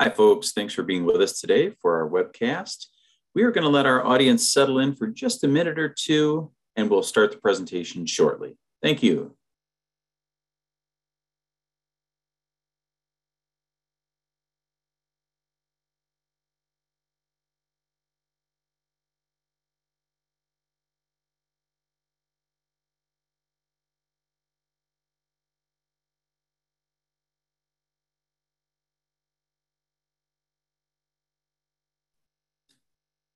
Hi folks, thanks for being with us today for our webcast. We are going to let our audience settle in for just a minute or two, and we'll start the presentation shortly. Thank you.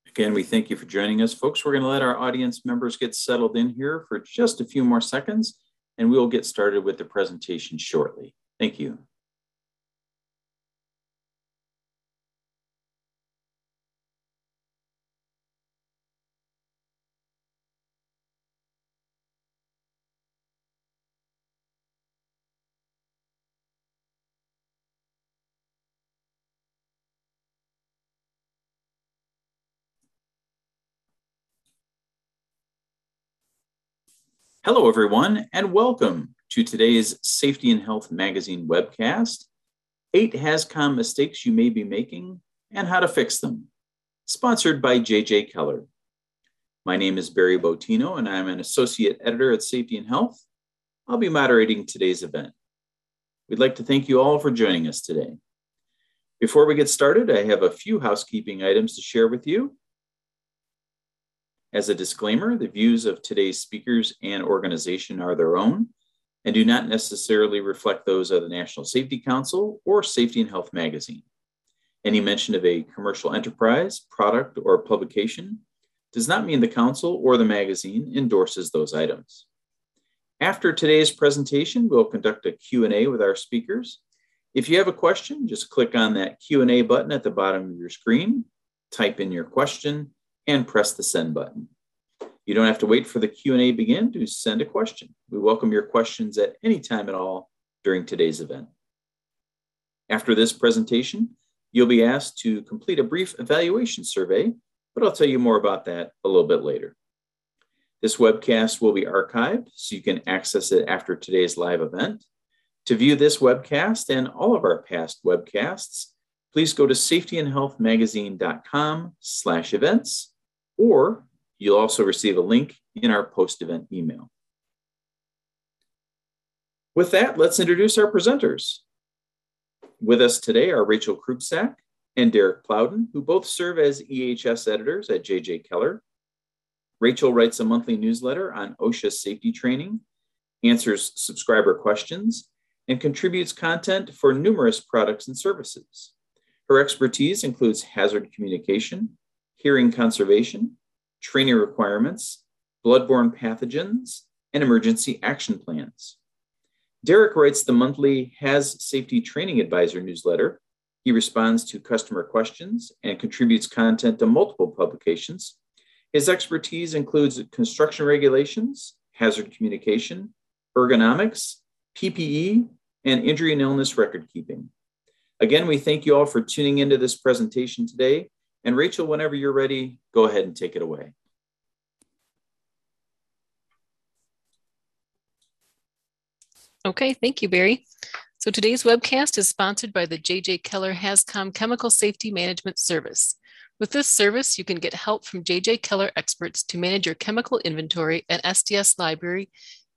Again, we thank you for joining us, folks. We're going to let our audience members get settled in here for just a few more seconds, and we'll get started with the presentation shortly. Thank you. Hello, everyone, and welcome to today's Safety and Health Magazine webcast, 8 HazCom Mistakes You May Be Making and How to Fix Them, sponsored by JJ Keller. My name is Barry Botino, and I'm an associate editor at Safety and Health. I'll be moderating today's event. We'd like to thank you all for joining us today. Before we get started, I have a few housekeeping items to share with you. As a disclaimer, the views of today's speakers and organization are their own and do not necessarily reflect those of the National Safety Council or Safety and Health Magazine. Any mention of a commercial enterprise, product, or publication does not mean the council or the magazine endorses those items. After today's presentation, we'll conduct a Q&A with our speakers. If you have a question, just click on that Q&A button at the bottom of your screen, type in your question, and press the send button. You don't have to wait for the Q&A begin to send a question. We welcome your questions at any time at all during today's event. After this presentation, you'll be asked to complete a brief evaluation survey, but I'll tell you more about that a little bit later. This webcast will be archived, so you can access it after today's live event. To view this webcast and all of our past webcasts, please go to safetyandhealthmagazine.com/events. Or you'll also receive a link in our post-event email. With that, let's introduce our presenters. With us today are Rachel Krubsack and Derek Plowden, who both serve as EHS editors at JJ Keller. Rachel writes a monthly newsletter on OSHA safety training, answers subscriber questions, and contributes content for numerous products and services. Her expertise includes hazard communication, hearing conservation, training requirements, bloodborne pathogens, and emergency action plans. Derek writes the monthly Haz Safety Training Advisor newsletter. He responds to customer questions and contributes content to multiple publications. His expertise includes construction regulations, hazard communication, ergonomics, PPE, and injury and illness record keeping. Again, we thank you all for tuning into this presentation today. And Rachel, whenever you're ready, go ahead and take it away. Okay, thank you, Barry. So today's webcast is sponsored by the JJ Keller HazCom Chemical Safety Management Service. With this service, you can get help from JJ Keller experts to manage your chemical inventory and SDS library,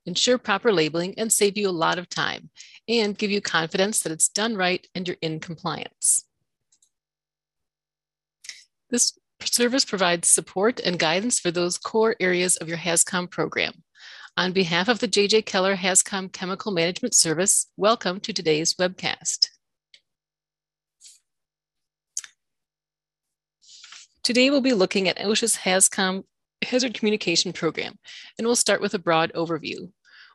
ensure proper labeling, and save you a lot of time, and give you confidence that it's done right and you're in compliance. This service provides support and guidance for those core areas of your HazCom program. On behalf of the JJ Keller HazCom Chemical Management Service, welcome to today's webcast. Today we'll be looking at OSHA's HazCom Hazard Communication Program, and we'll start with a broad overview.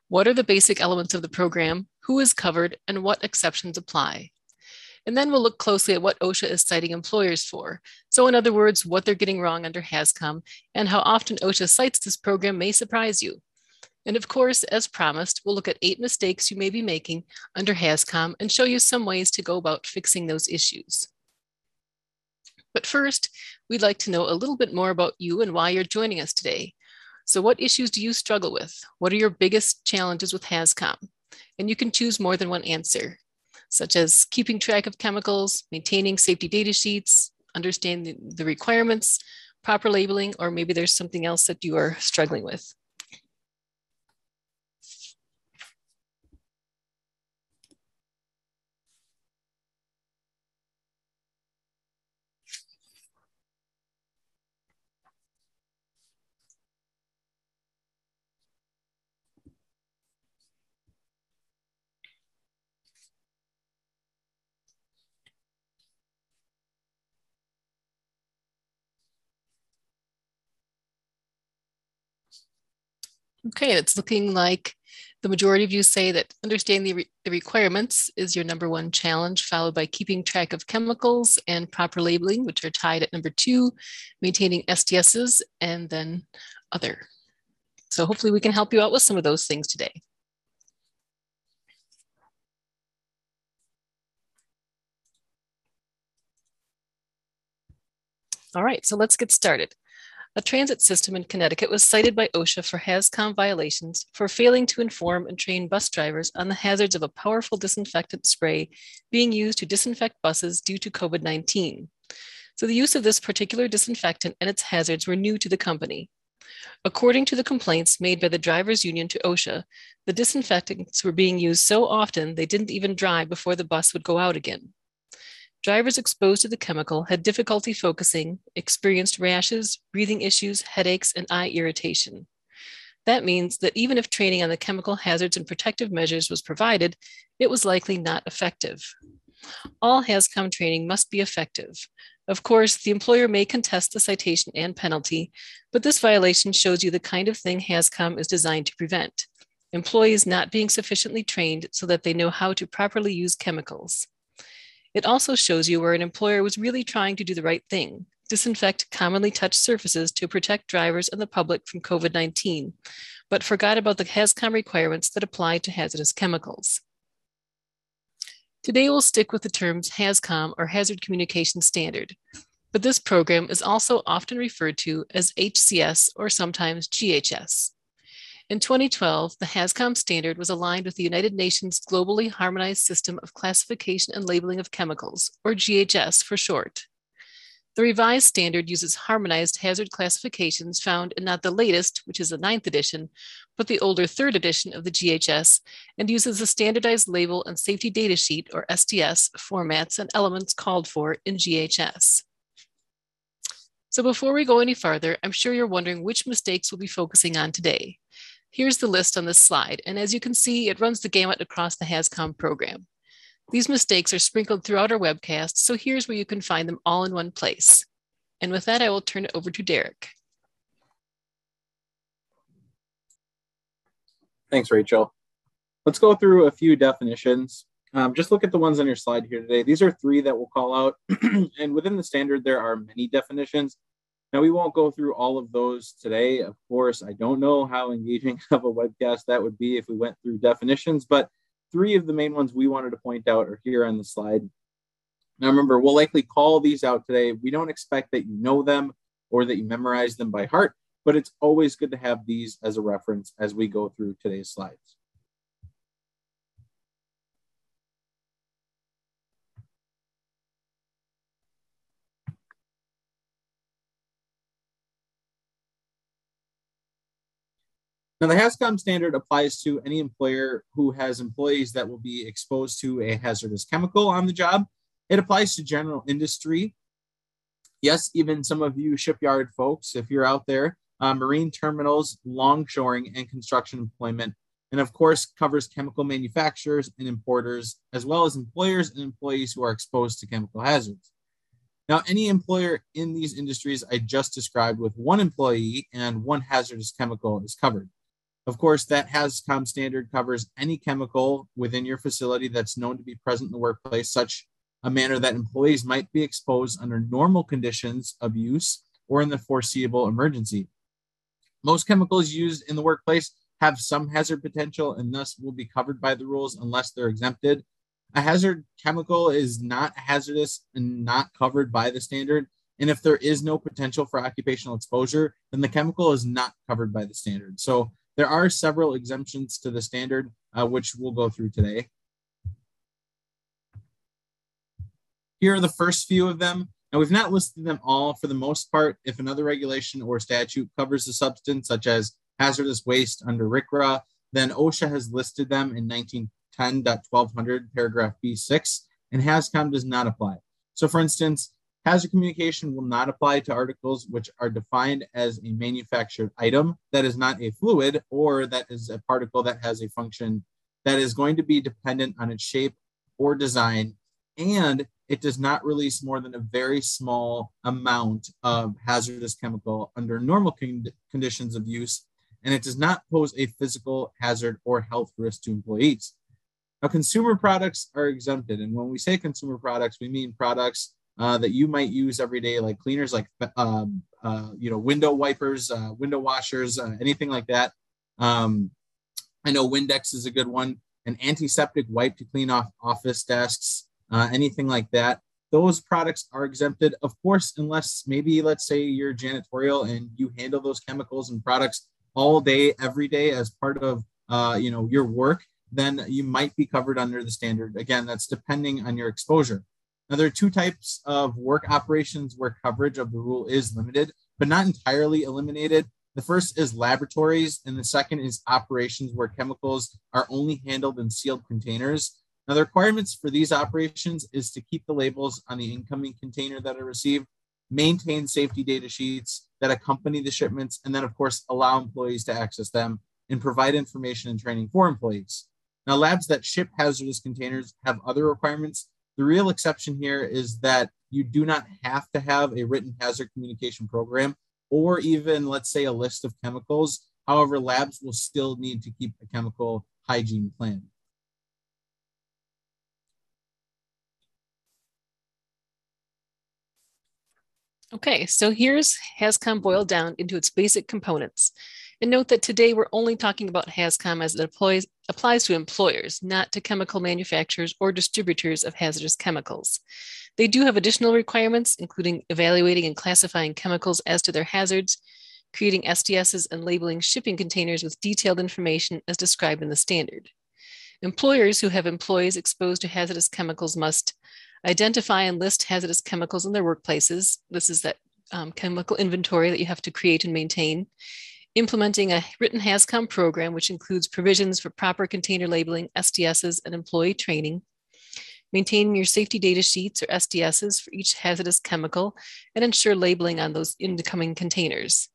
What are the basic elements of the program? Who is covered, and what exceptions apply? And then we'll look closely at what OSHA is citing employers for. So in other words, what they're getting wrong under HazCom and how often OSHA cites this program may surprise you. And of course, as promised, we'll look at 8 mistakes you may be making under HazCom and show you some ways to go about fixing those issues. But first, we'd like to know a little bit more about you and why you're joining us today. So what issues do you struggle with? What are your biggest challenges with HazCom? And you can choose more than one answer. such as keeping track of chemicals, maintaining safety data sheets, understanding the requirements, proper labeling, or maybe there's something else that you are struggling with. Okay, it's looking like the majority of you say that understanding the requirements is your number one challenge, followed by keeping track of chemicals and proper labeling, which are tied at number two, maintaining SDSs, and then other. So hopefully we can help you out with some of those things today. All right, so let's get started. A transit system in Connecticut was cited by OSHA for HazCom violations for failing to inform and train bus drivers on the hazards of a powerful disinfectant spray being used to disinfect buses due to COVID-19. So the use of this particular disinfectant and its hazards were new to the company. According to the complaints made by the drivers union to OSHA, the disinfectants were being used so often they didn't even dry before the bus would go out again. Drivers exposed to the chemical had difficulty focusing, experienced rashes, breathing issues, headaches, and eye irritation. That means that even if training on the chemical hazards and protective measures was provided, it was likely not effective. All HazCom training must be effective. Of course, the employer may contest the citation and penalty, but this violation shows you the kind of thing HazCom is designed to prevent: employees not being sufficiently trained so that they know how to properly use chemicals. It also shows you where an employer was really trying to do the right thing, disinfect commonly touched surfaces to protect drivers and the public from COVID-19, but forgot about the HazCom requirements that apply to hazardous chemicals. Today, we'll stick with the terms HazCom or Hazard Communication Standard, but this program is also often referred to as HCS or sometimes GHS. In 2012, the HazCom standard was aligned with the United Nations Globally Harmonized System of Classification and Labeling of Chemicals, or GHS for short. The revised standard uses harmonized hazard classifications found in not the latest, which is the 9th edition, but the older 3rd edition of the GHS, and uses the standardized label and safety data sheet, or SDS, formats and elements called for in GHS. So before we go any farther, I'm sure you're wondering which mistakes we'll be focusing on today. Here's the list on this slide, and as you can see, it runs the gamut across the HazCom program. These mistakes are sprinkled throughout our webcast, so here's where you can find them all in one place. And with that, I will turn it over to Derek. Thanks, Rachel. Let's go through a few definitions. Just look at the ones on your slide here today. These are three that we'll call out, and within the standard, there are many definitions. Now, we won't go through all of those today. Of course, I don't know how engaging of a webcast that would be if we went through definitions, but three of the main ones we wanted to point out are here on the slide. Now, remember, we'll likely call these out today. We don't expect that you know them or that you memorize them by heart, but it's always good to have these as a reference as we go through today's slides. Now, the HazCom standard applies to any employer who has employees that will be exposed to a hazardous chemical on the job. It applies to general industry. Yes, even some of you shipyard folks, if you're out there, marine terminals, longshoring, and construction employment. And of course, covers chemical manufacturers and importers, as well as employers and employees who are exposed to chemical hazards. Now, any employer in these industries I just described with one employee and one hazardous chemical is covered. Of course, that HazCom standard covers any chemical within your facility that's known to be present in the workplace, such a manner that employees might be exposed under normal conditions of use or in the foreseeable emergency. Most chemicals used in the workplace have some hazard potential and thus will be covered by the rules unless they're exempted. A hazard chemical is not hazardous and not covered by the standard. And if there is no potential for occupational exposure, then the chemical is not covered by the standard. So there are several exemptions to the standard, which we'll go through today. Here are the first few of them. Now, we've not listed them all. For the most part, if another regulation or statute covers a substance, such as hazardous waste under RCRA, then OSHA has listed them in 1910.1200, paragraph B6, and HazCom does not apply. So for instance, hazard communication will not apply to articles which are defined as a manufactured item that is not a fluid, or that is a particle that has a function that is going to be dependent on its shape or design, and it does not release more than a very small amount of hazardous chemical under normal conditions of use, and it does not pose a physical hazard or health risk to employees. Now, consumer products are exempted, and when we say consumer products, we mean products that you might use every day, like cleaners, like window wipers, window washers, anything like that. I know Windex is a good one, an antiseptic wipe to clean off office desks, anything like that. Those products are exempted, of course, unless maybe, let's say, you're janitorial and you handle those chemicals and products all day, every day as part of your work, then you might be covered under the standard. Again, that's depending on your exposure. Now, there are two types of work operations where coverage of the rule is limited, but not entirely eliminated. The first is laboratories, and the second is operations where chemicals are only handled in sealed containers. Now, the requirements for these operations is to keep the labels on the incoming container that are received, maintain safety data sheets that accompany the shipments, and then, of course, allow employees to access them and provide information and training for employees. Now, labs that ship hazardous containers have other requirements. The real exception here is that you do not have to have a written hazard communication program or even, let's say, a list of chemicals. However, labs will still need to keep a chemical hygiene plan. Okay, so here's HazCom boiled down into its basic components. And note that today we're only talking about HazCom as it applies to employers, not to chemical manufacturers or distributors of hazardous chemicals. They do have additional requirements, including evaluating and classifying chemicals as to their hazards, creating SDSs, and labeling shipping containers with detailed information as described in the standard. Employers who have employees exposed to hazardous chemicals must identify and list hazardous chemicals in their workplaces. This is that chemical inventory that you have to create and maintain. Implementing a written HazCom program, which includes provisions for proper container labeling, SDSs, and employee training, maintaining your safety data sheets or SDSs for each hazardous chemical, and ensure labeling on those incoming containers.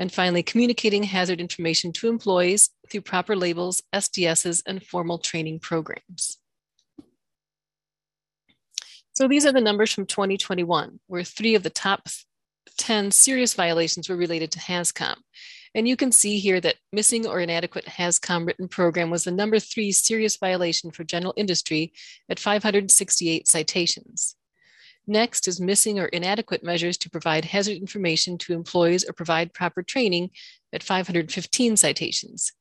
And finally, communicating hazard information to employees through proper labels, SDSs, and formal training programs. So these are the numbers from 2021, where 3 of the top 10 serious violations were related to HazCom. And you can see here that missing or inadequate HazCom written program was the number 3 serious violation for general industry at 568 citations. Next is missing or inadequate measures to provide hazard information to employees or provide proper training at 515 citations.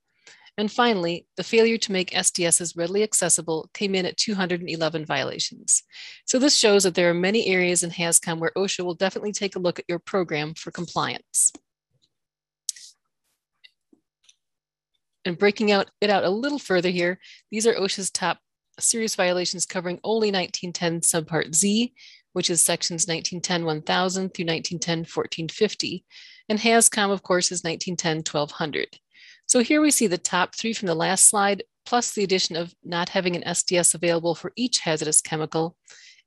And finally, the failure to make SDSs readily accessible came in at 211 violations. So this shows that there are many areas in HazCom where OSHA will definitely take a look at your program for compliance. And breaking it out a little further here, these are OSHA's top serious violations covering only 1910 subpart Z, which is sections 1910-1000 through 1910-1450. And HazCom, of course, is 1910-1200. So here we see the top 3 from the last slide, plus the addition of not having an SDS available for each hazardous chemical,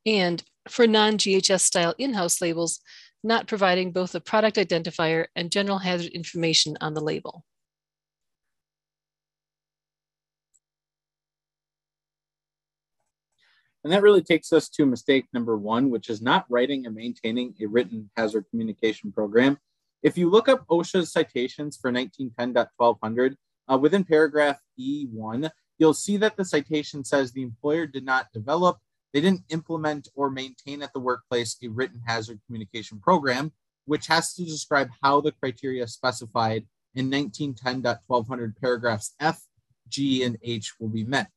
and for non-GHS style in-house labels, not providing both a product identifier and general hazard information on the label. And that really takes us to mistake number 1, which is not writing and maintaining a written hazard communication program. If you look up OSHA's citations for 1910.1200, within paragraph E1, you'll see that the citation says the employer did not develop, they didn't implement or maintain at the workplace a written hazard communication program, which has to describe how the criteria specified in 1910.1200 paragraphs F, G, and H will be met.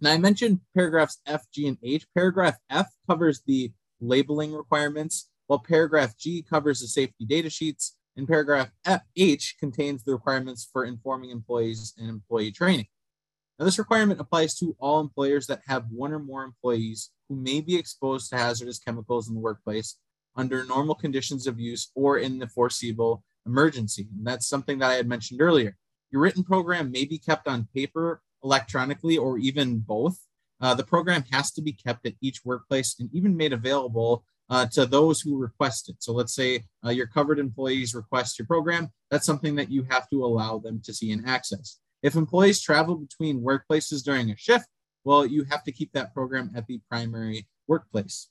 Now, I mentioned paragraphs F, G, and H. Paragraph F covers the labeling requirements, while paragraph G covers the safety data sheets, and paragraph H contains the requirements for informing employees and employee training. Now, this requirement applies to all employers that have one or more employees who may be exposed to hazardous chemicals in the workplace under normal conditions of use or in the foreseeable emergency. And that's something that I had mentioned earlier. Your written program may be kept on paper, electronically, or even both. The program has to be kept at each workplace and even made available to those who request it. So let's say your covered employees request your program. That's something that you have to allow them to see and access. If employees travel between workplaces during a shift, well, you have to keep that program at the primary workplace.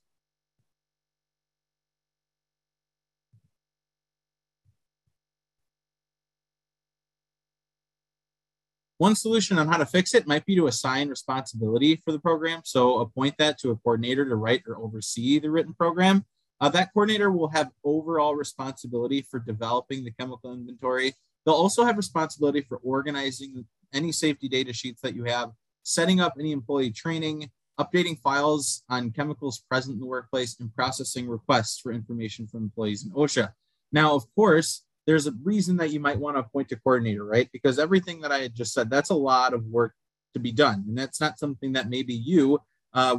One solution on how to fix it might be to assign responsibility for the program. So appoint that to a coordinator to write or oversee the written program. That coordinator will have overall responsibility for developing the chemical inventory. They'll also have responsibility for organizing any safety data sheets that you have, setting up any employee training, updating files on chemicals present in the workplace, and processing requests for information from employees in OSHA. Now, of course, there's a reason that you might want to appoint a coordinator, right? Because everything that I had just said, that's a lot of work to be done. And that's not something that maybe you,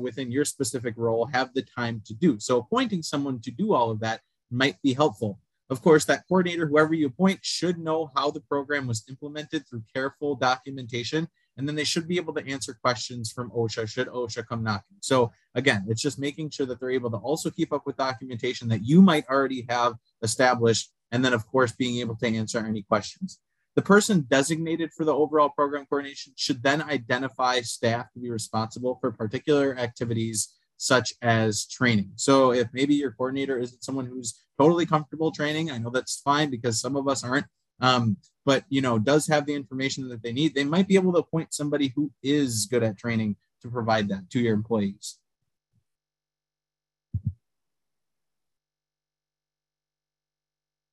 within your specific role, have the time to do. So appointing someone to do all of that might be helpful. Of course, that coordinator, whoever you appoint, should know how the program was implemented through careful documentation. And then they should be able to answer questions from OSHA, should OSHA come knocking. So again, it's just making sure that they're able to also keep up with documentation that you might already have established. And then, of course, being able to answer any questions. The person designated for the overall program coordination should then identify staff to be responsible for particular activities such as training. So if maybe your coordinator isn't someone who's totally comfortable training, I know that's fine because some of us aren't, but does have the information that they need, they might be able to appoint somebody who is good at training to provide that to your employees.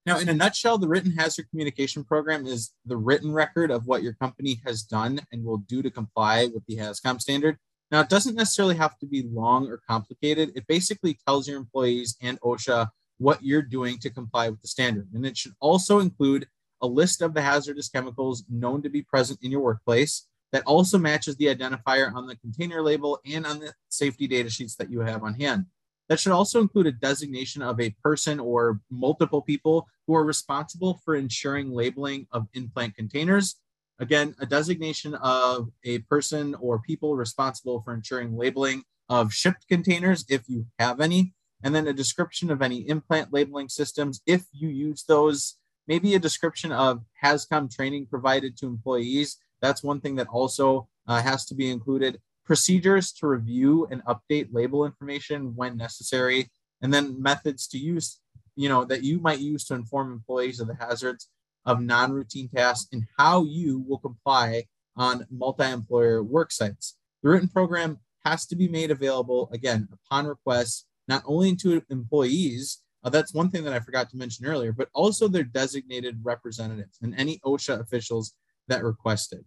Now, in a nutshell, the written hazard communication program is the written record of what your company has done and will do to comply with the HazCom standard. Now, it doesn't necessarily have to be long or complicated. It basically tells your employees and OSHA what you're doing to comply with the standard. And it should also include a list of the hazardous chemicals known to be present in your workplace that also matches the identifier on the container label and on the safety data sheets that you have on hand. That should also include a designation of a person or multiple people who are responsible for ensuring labeling of in-plant containers. Again, a designation of a person or people responsible for ensuring labeling of shipped containers, if you have any, and then a description of any in-plant labeling systems, if you use those, maybe a description of HazCom training provided to employees. That's one thing that also has to be included. Procedures to review and update label information when necessary, and then methods to use, that you might use to inform employees of the hazards of non-routine tasks and how you will comply on multi-employer work sites. The written program has to be made available, again, upon request, not only to employees, that's one thing that I forgot to mention earlier, but also their designated representatives and any OSHA officials that request it.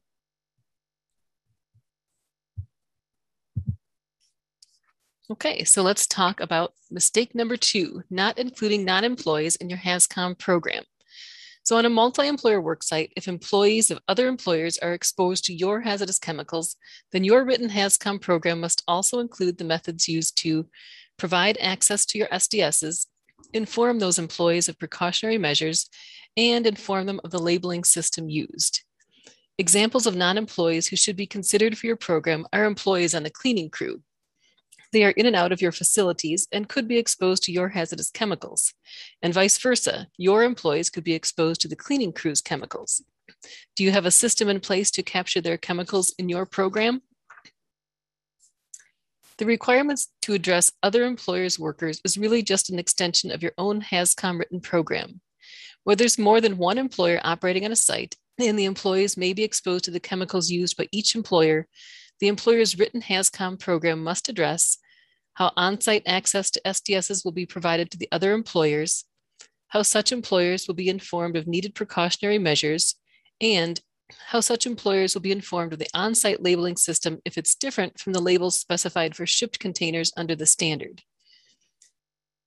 Okay, so let's talk about mistake number 2, not including non-employees in your HazCom program. So on a multi-employer worksite, if employees of other employers are exposed to your hazardous chemicals, then your written HazCom program must also include the methods used to provide access to your SDSs, inform those employees of precautionary measures, and inform them of the labeling system used. Examples of non-employees who should be considered for your program are employees on the cleaning crew. They are in and out of your facilities and could be exposed to your hazardous chemicals, and vice versa. Your employees could be exposed to the cleaning crew's chemicals. Do you have a system in place to capture their chemicals in your program? The requirements to address other employers' workers is really just an extension of your own HazCom written program. Where there's more than one employer operating on a site, and the employees may be exposed to the chemicals used by each employer, the employer's written HazCom program must address how on-site access to SDSs will be provided to the other employers, how such employers will be informed of needed precautionary measures, and how such employers will be informed of the on-site labeling system if it's different from the labels specified for shipped containers under the standard.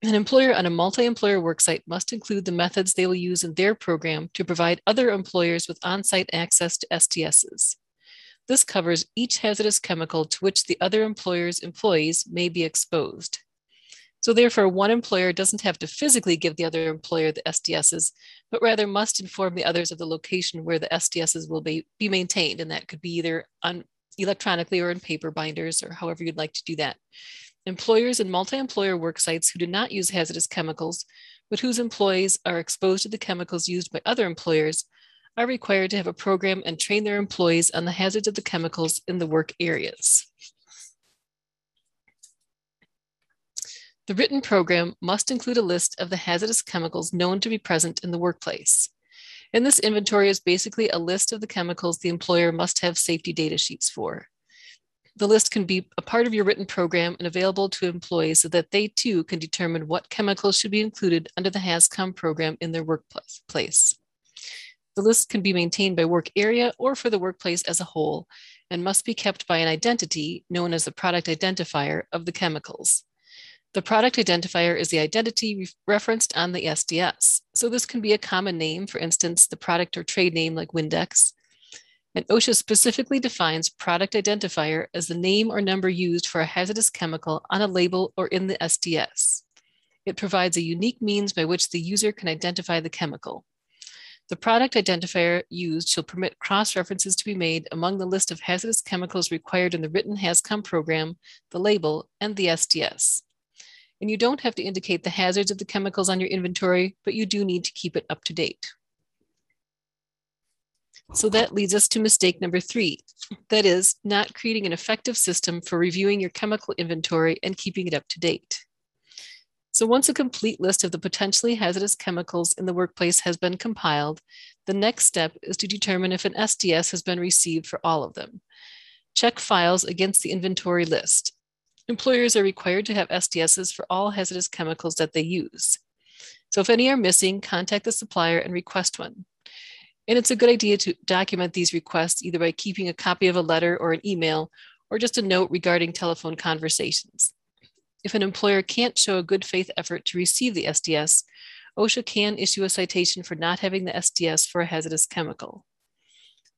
An employer on a multi-employer worksite must include the methods they will use in their program to provide other employers with on-site access to SDSs. This covers each hazardous chemical to which the other employer's employees may be exposed. So therefore, one employer doesn't have to physically give the other employer the SDSs, but rather must inform the others of the location where the SDSs will be maintained. And that could be either on electronically or in paper binders, or however you'd like to do that. Employers in multi-employer work sites who do not use hazardous chemicals, but whose employees are exposed to the chemicals used by other employers, are required to have a program and train their employees on the hazards of the chemicals in the work areas. The written program must include a list of the hazardous chemicals known to be present in the workplace. And this inventory is basically a list of the chemicals the employer must have safety data sheets for. The list can be a part of your written program and available to employees so that they too can determine what chemicals should be included under the HazCom program in their workplace. The list can be maintained by work area or for the workplace as a whole, and must be kept by an identity known as the product identifier of the chemicals. The product identifier is the identity referenced on the SDS. So this can be a common name, for instance, the product or trade name like Windex. And OSHA specifically defines product identifier as the name or number used for a hazardous chemical on a label or in the SDS. It provides a unique means by which the user can identify the chemical. The product identifier used shall permit cross-references to be made among the list of hazardous chemicals required in the written HazCom program, the label, and the SDS. And you don't have to indicate the hazards of the chemicals on your inventory, but you do need to keep it up to date. So that leads us to mistake number 3, that is, not creating an effective system for reviewing your chemical inventory and keeping it up to date. So once a complete list of the potentially hazardous chemicals in the workplace has been compiled, the next step is to determine if an SDS has been received for all of them. Check files against the inventory list. Employers are required to have SDSs for all hazardous chemicals that they use. So if any are missing, contact the supplier and request one. And it's a good idea to document these requests either by keeping a copy of a letter or an email, or just a note regarding telephone conversations. If an employer can't show a good faith effort to receive the SDS, OSHA can issue a citation for not having the SDS for a hazardous chemical.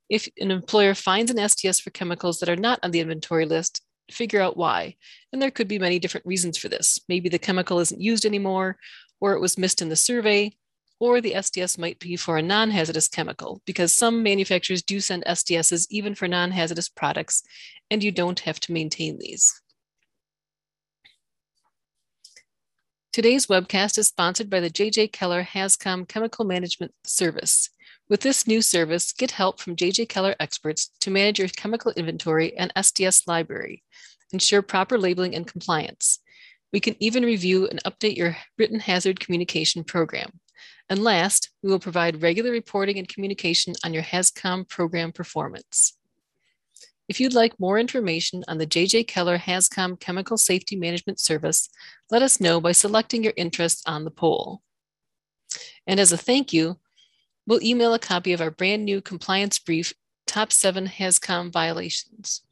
If an employer finds an SDS for chemicals that are not on the inventory list, figure out why. And there could be many different reasons for this. Maybe the chemical isn't used anymore, or it was missed in the survey, or the SDS might be for a non-hazardous chemical, because some manufacturers do send SDSs even for non-hazardous products, and you don't have to maintain these. Today's webcast is sponsored by the JJ Keller HazCom Chemical Management Service. With this new service, get help from JJ Keller experts to manage your chemical inventory and SDS library, ensure proper labeling and compliance. We can even review and update your written hazard communication program. And last, we will provide regular reporting and communication on your HazCom program performance. If you'd like more information on the JJ Keller HazCom Chemical Safety Management Service, let us know by selecting your interests on the poll. And as a thank you, we'll email a copy of our brand new compliance brief, Top 7 HazCom Violations.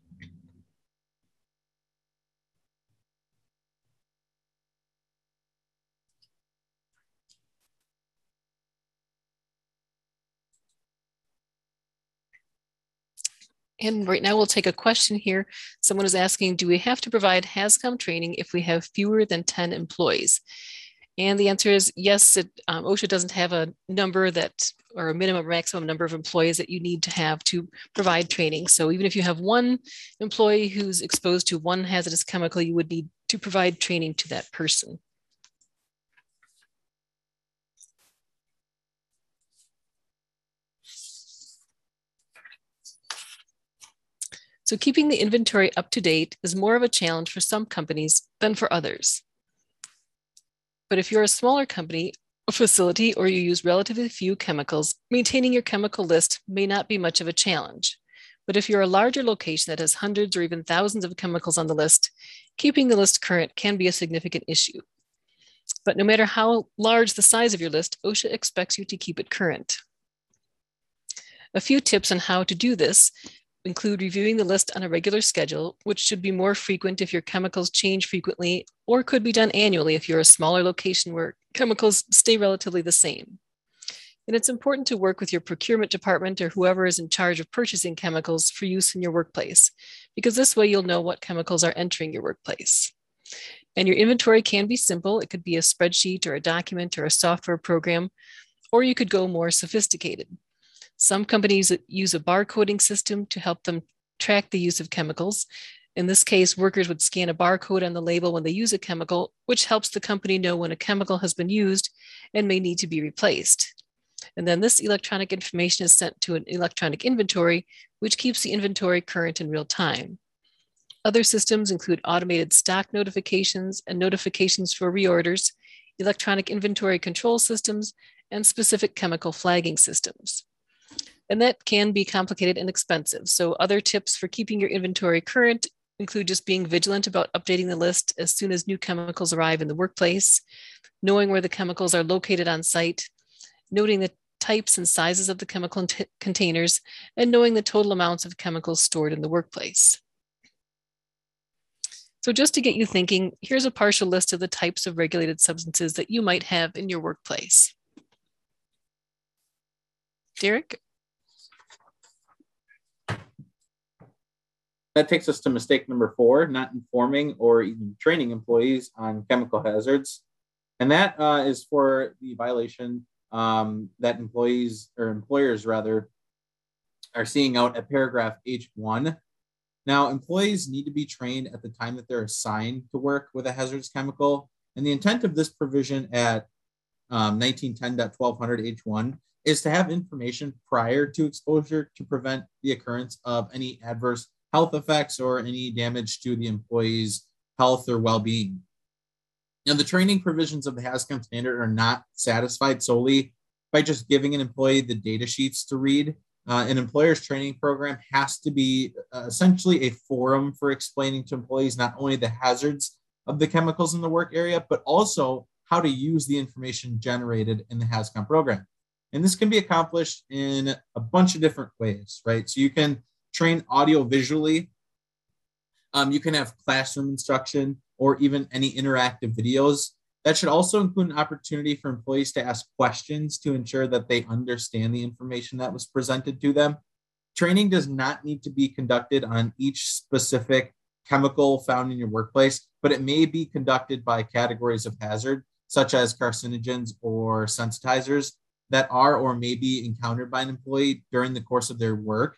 And right now we'll take a question here. Someone is asking, do we have to provide HazCom training if we have fewer than 10 employees? And the answer is yes. OSHA doesn't have a number that, or a minimum or maximum number of employees that you need to have to provide training. So even if you have one employee who's exposed to one hazardous chemical, you would need to provide training to that person. So keeping the inventory up to date is more of a challenge for some companies than for others. But if you're a smaller company or facility, or you use relatively few chemicals, maintaining your chemical list may not be much of a challenge. But if you're a larger location that has hundreds or even thousands of chemicals on the list, keeping the list current can be a significant issue. But no matter how large the size of your list, OSHA expects you to keep it current. A few tips on how to do this include reviewing the list on a regular schedule, which should be more frequent if your chemicals change frequently, or could be done annually if you're a smaller location where chemicals stay relatively the same. and it's important to work with your procurement department or whoever is in charge of purchasing chemicals for use in your workplace, because this way you'll know what chemicals are entering your workplace. And your inventory can be simple. It could be a spreadsheet or a document or a software program, or you could go more sophisticated. Some companies use a barcoding system to help them track the use of chemicals. In this case, workers would scan a barcode on the label when they use a chemical, which helps the company know when a chemical has been used and may need to be replaced. And then this electronic information is sent to an electronic inventory, which keeps the inventory current in real time. Other systems include automated stock notifications and notifications for reorders, electronic inventory control systems, and specific chemical flagging systems. And that can be complicated and expensive. So other tips for keeping your inventory current include just being vigilant about updating the list as soon as new chemicals arrive in the workplace, knowing where the chemicals are located on site, noting the types and sizes of the chemical containers, and knowing the total amounts of chemicals stored in the workplace. So just to get you thinking, here's a partial list of the types of regulated substances that you might have in your workplace. Derek? That takes us to mistake number 4, not informing or even training employees on chemical hazards. And that is for the violation that employees or employers rather are seeing out at paragraph H1. Now, employees need to be trained at the time that they're assigned to work with a hazardous chemical. And the intent of this provision at 1910.1200 H1 is to have information prior to exposure to prevent the occurrence of any adverse health effects or any damage to the employee's health or well-being. Now, the training provisions of the HazCom standard are not satisfied solely by just giving an employee the data sheets to read. An employer's training program has to be essentially a forum for explaining to employees not only the hazards of the chemicals in the work area, but also how to use the information generated in the HazCom program. And this can be accomplished in a bunch of different ways, right? So you can train audio visually. You can have classroom instruction or even any interactive videos. That should also include an opportunity for employees to ask questions to ensure that they understand the information that was presented to them. Training does not need to be conducted on each specific chemical found in your workplace, but it may be conducted by categories of hazard, such as carcinogens or sensitizers that are or may be encountered by an employee during the course of their work.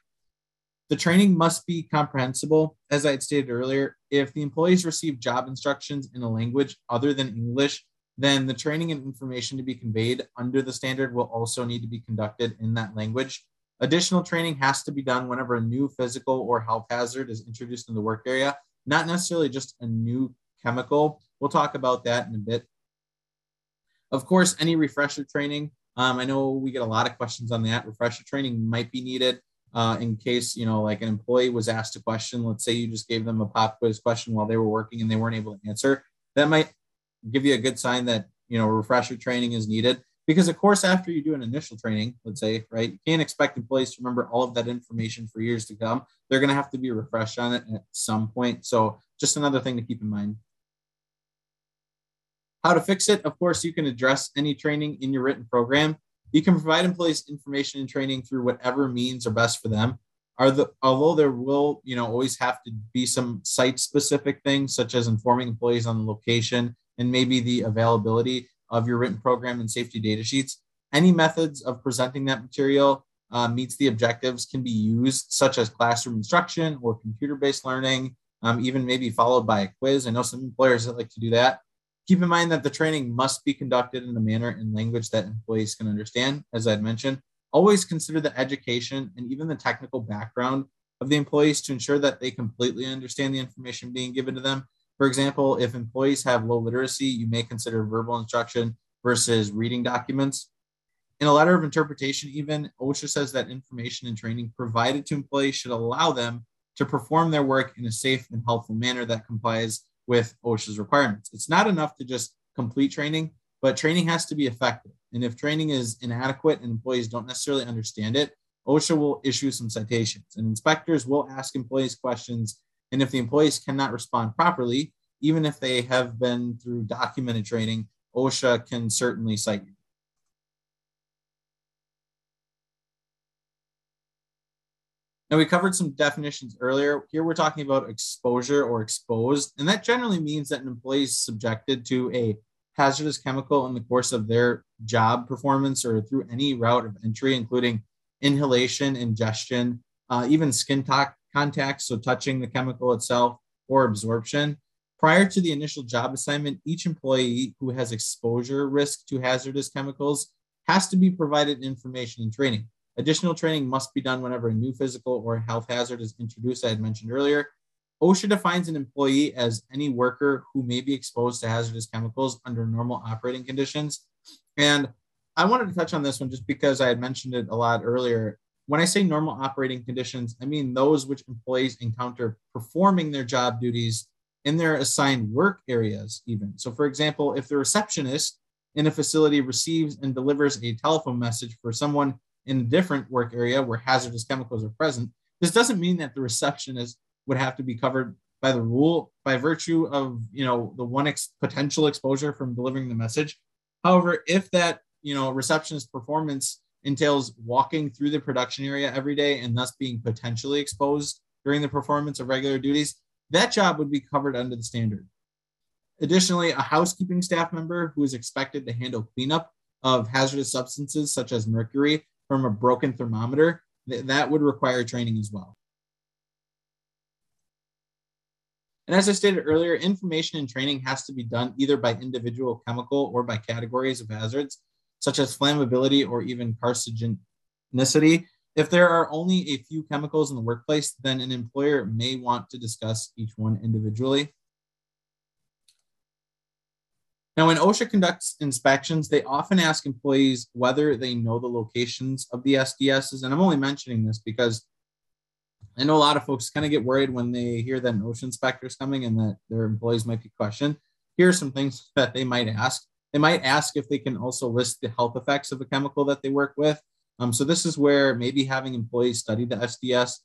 The training must be comprehensible. As I had stated earlier, if the employees receive job instructions in a language other than English, then the training and information to be conveyed under the standard will also need to be conducted in that language. Additional training has to be done whenever a new physical or health hazard is introduced in the work area, not necessarily just a new chemical. We'll talk about that in a bit. Of course, any refresher training. I know we get a lot of questions on that. Refresher training might be needed. In case, you know, like an employee was asked a question, let's say you just gave them a pop quiz question while they were working and they weren't able to answer, that might give you a good sign that, you know, refresher training is needed because of course, after you do an initial training, let's say, right, you can't expect employees to remember all of that information for years to come. They're going to have to be refreshed on it at some point. So just another thing to keep in mind. How to fix it. Of course, you can address any training in your written program. You can provide employees information and training through whatever means are best for them. Although there will, you know, always have to be some site-specific things, such as informing employees on the location and maybe the availability of your written program and safety data sheets. Any methods of presenting that material meets the objectives can be used, such as classroom instruction or computer-based learning, even maybe followed by a quiz. I know some employers that like to do that. Keep in mind that the training must be conducted in a manner and language that employees can understand. As I'd mentioned, always consider the education and even the technical background of the employees to ensure that they completely understand the information being given to them. For example, if employees have low literacy, you may consider verbal instruction versus reading documents. In a letter of interpretation, even OSHA says that information and training provided to employees should allow them to perform their work in a safe and helpful manner that complies with OSHA's requirements. It's not enough to just complete training, but training has to be effective. And if training is inadequate and employees don't necessarily understand it, OSHA will issue some citations and inspectors will ask employees questions. And if the employees cannot respond properly, even if they have been through documented training, OSHA can certainly cite you. Now, we covered some definitions earlier. Here we're talking about exposure or exposed, and that generally means that an employee is subjected to a hazardous chemical in the course of their job performance or through any route of entry, including inhalation, ingestion, even skin contact, so touching the chemical itself, or absorption. Prior to the initial job assignment, each employee who has exposure risk to hazardous chemicals has to be provided information and training. Additional training must be done whenever a new physical or health hazard is introduced, I had mentioned earlier. OSHA defines an employee as any worker who may be exposed to hazardous chemicals under normal operating conditions. And I wanted to touch on this one just because I had mentioned it a lot earlier. When I say normal operating conditions, I mean those which employees encounter performing their job duties in their assigned work areas even. So for example, if the receptionist in a facility receives and delivers a telephone message for someone in a different work area where hazardous chemicals are present, this doesn't mean that the receptionist would have to be covered by the rule by virtue of, you know, the one potential exposure from delivering the message. However, if that, you know, receptionist performance entails walking through the production area every day and thus being potentially exposed during the performance of regular duties, that job would be covered under the standard. Additionally, a housekeeping staff member who is expected to handle cleanup of hazardous substances such as mercury from a broken thermometer, that would require training as well. And as I stated earlier, information and training has to be done either by individual chemical or by categories of hazards, such as flammability or even carcinogenicity. If there are only a few chemicals in the workplace, then an employer may want to discuss each one individually. Now, when OSHA conducts inspections, they often ask employees whether they know the locations of the SDSs. And I'm only mentioning this because I know a lot of folks kind of get worried when they hear that an OSHA inspector is coming and that their employees might be questioned. Here are some things that they might ask. They might ask if they can also list the health effects of a chemical that they work with. So this is where maybe having employees study the SDS,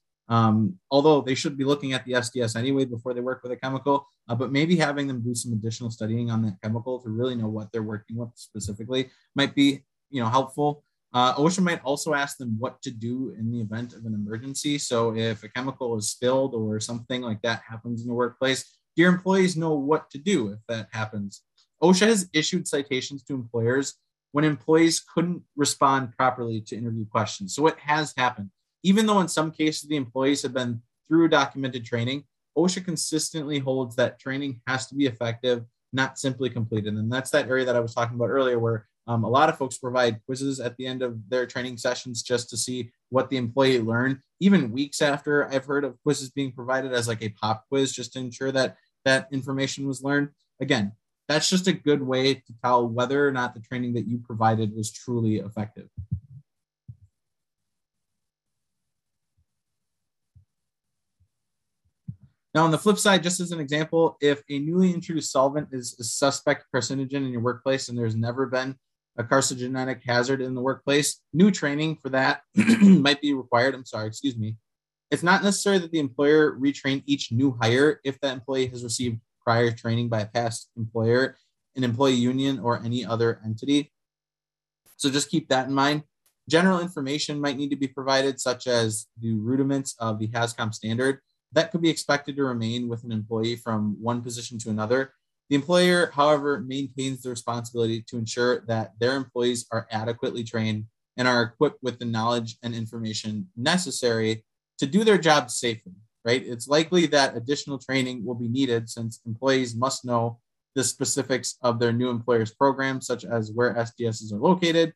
although they should be looking at the SDS anyway before they work with a chemical, but maybe having them do some additional studying on that chemical to really know what they're working with specifically might be, you know, helpful. OSHA might also ask them what to do in the event of an emergency. So if a chemical is spilled or something like that happens in the workplace, do your employees know what to do if that happens? OSHA has issued citations to employers when employees couldn't respond properly to interview questions. So it has happened. Even though in some cases the employees have been through documented training, OSHA consistently holds that training has to be effective, not simply completed. And that's that area that I was talking about earlier where a lot of folks provide quizzes at the end of their training sessions just to see what the employee learned. Even weeks after, I've heard of quizzes being provided as like a pop quiz just to ensure that that information was learned. Again, that's just a good way to tell whether or not the training that you provided was truly effective. Now, on the flip side, just as an example, if a newly introduced solvent is a suspect carcinogen in your workplace and there's never been a carcinogenic hazard in the workplace, new training for that might be required. It's not necessary that the employer retrain each new hire if that employee has received prior training by a past employer, an employee union, or any other entity. So just keep that in mind. General information might need to be provided, such as the rudiments of the HazCom standard. That could be expected to remain with an employee from one position to another. The employer, however, maintains the responsibility to ensure that their employees are adequately trained and are equipped with the knowledge and information necessary to do their job safely. Right? It's likely that additional training will be needed since employees must know the specifics of their new employer's program, such as where SDSs are located,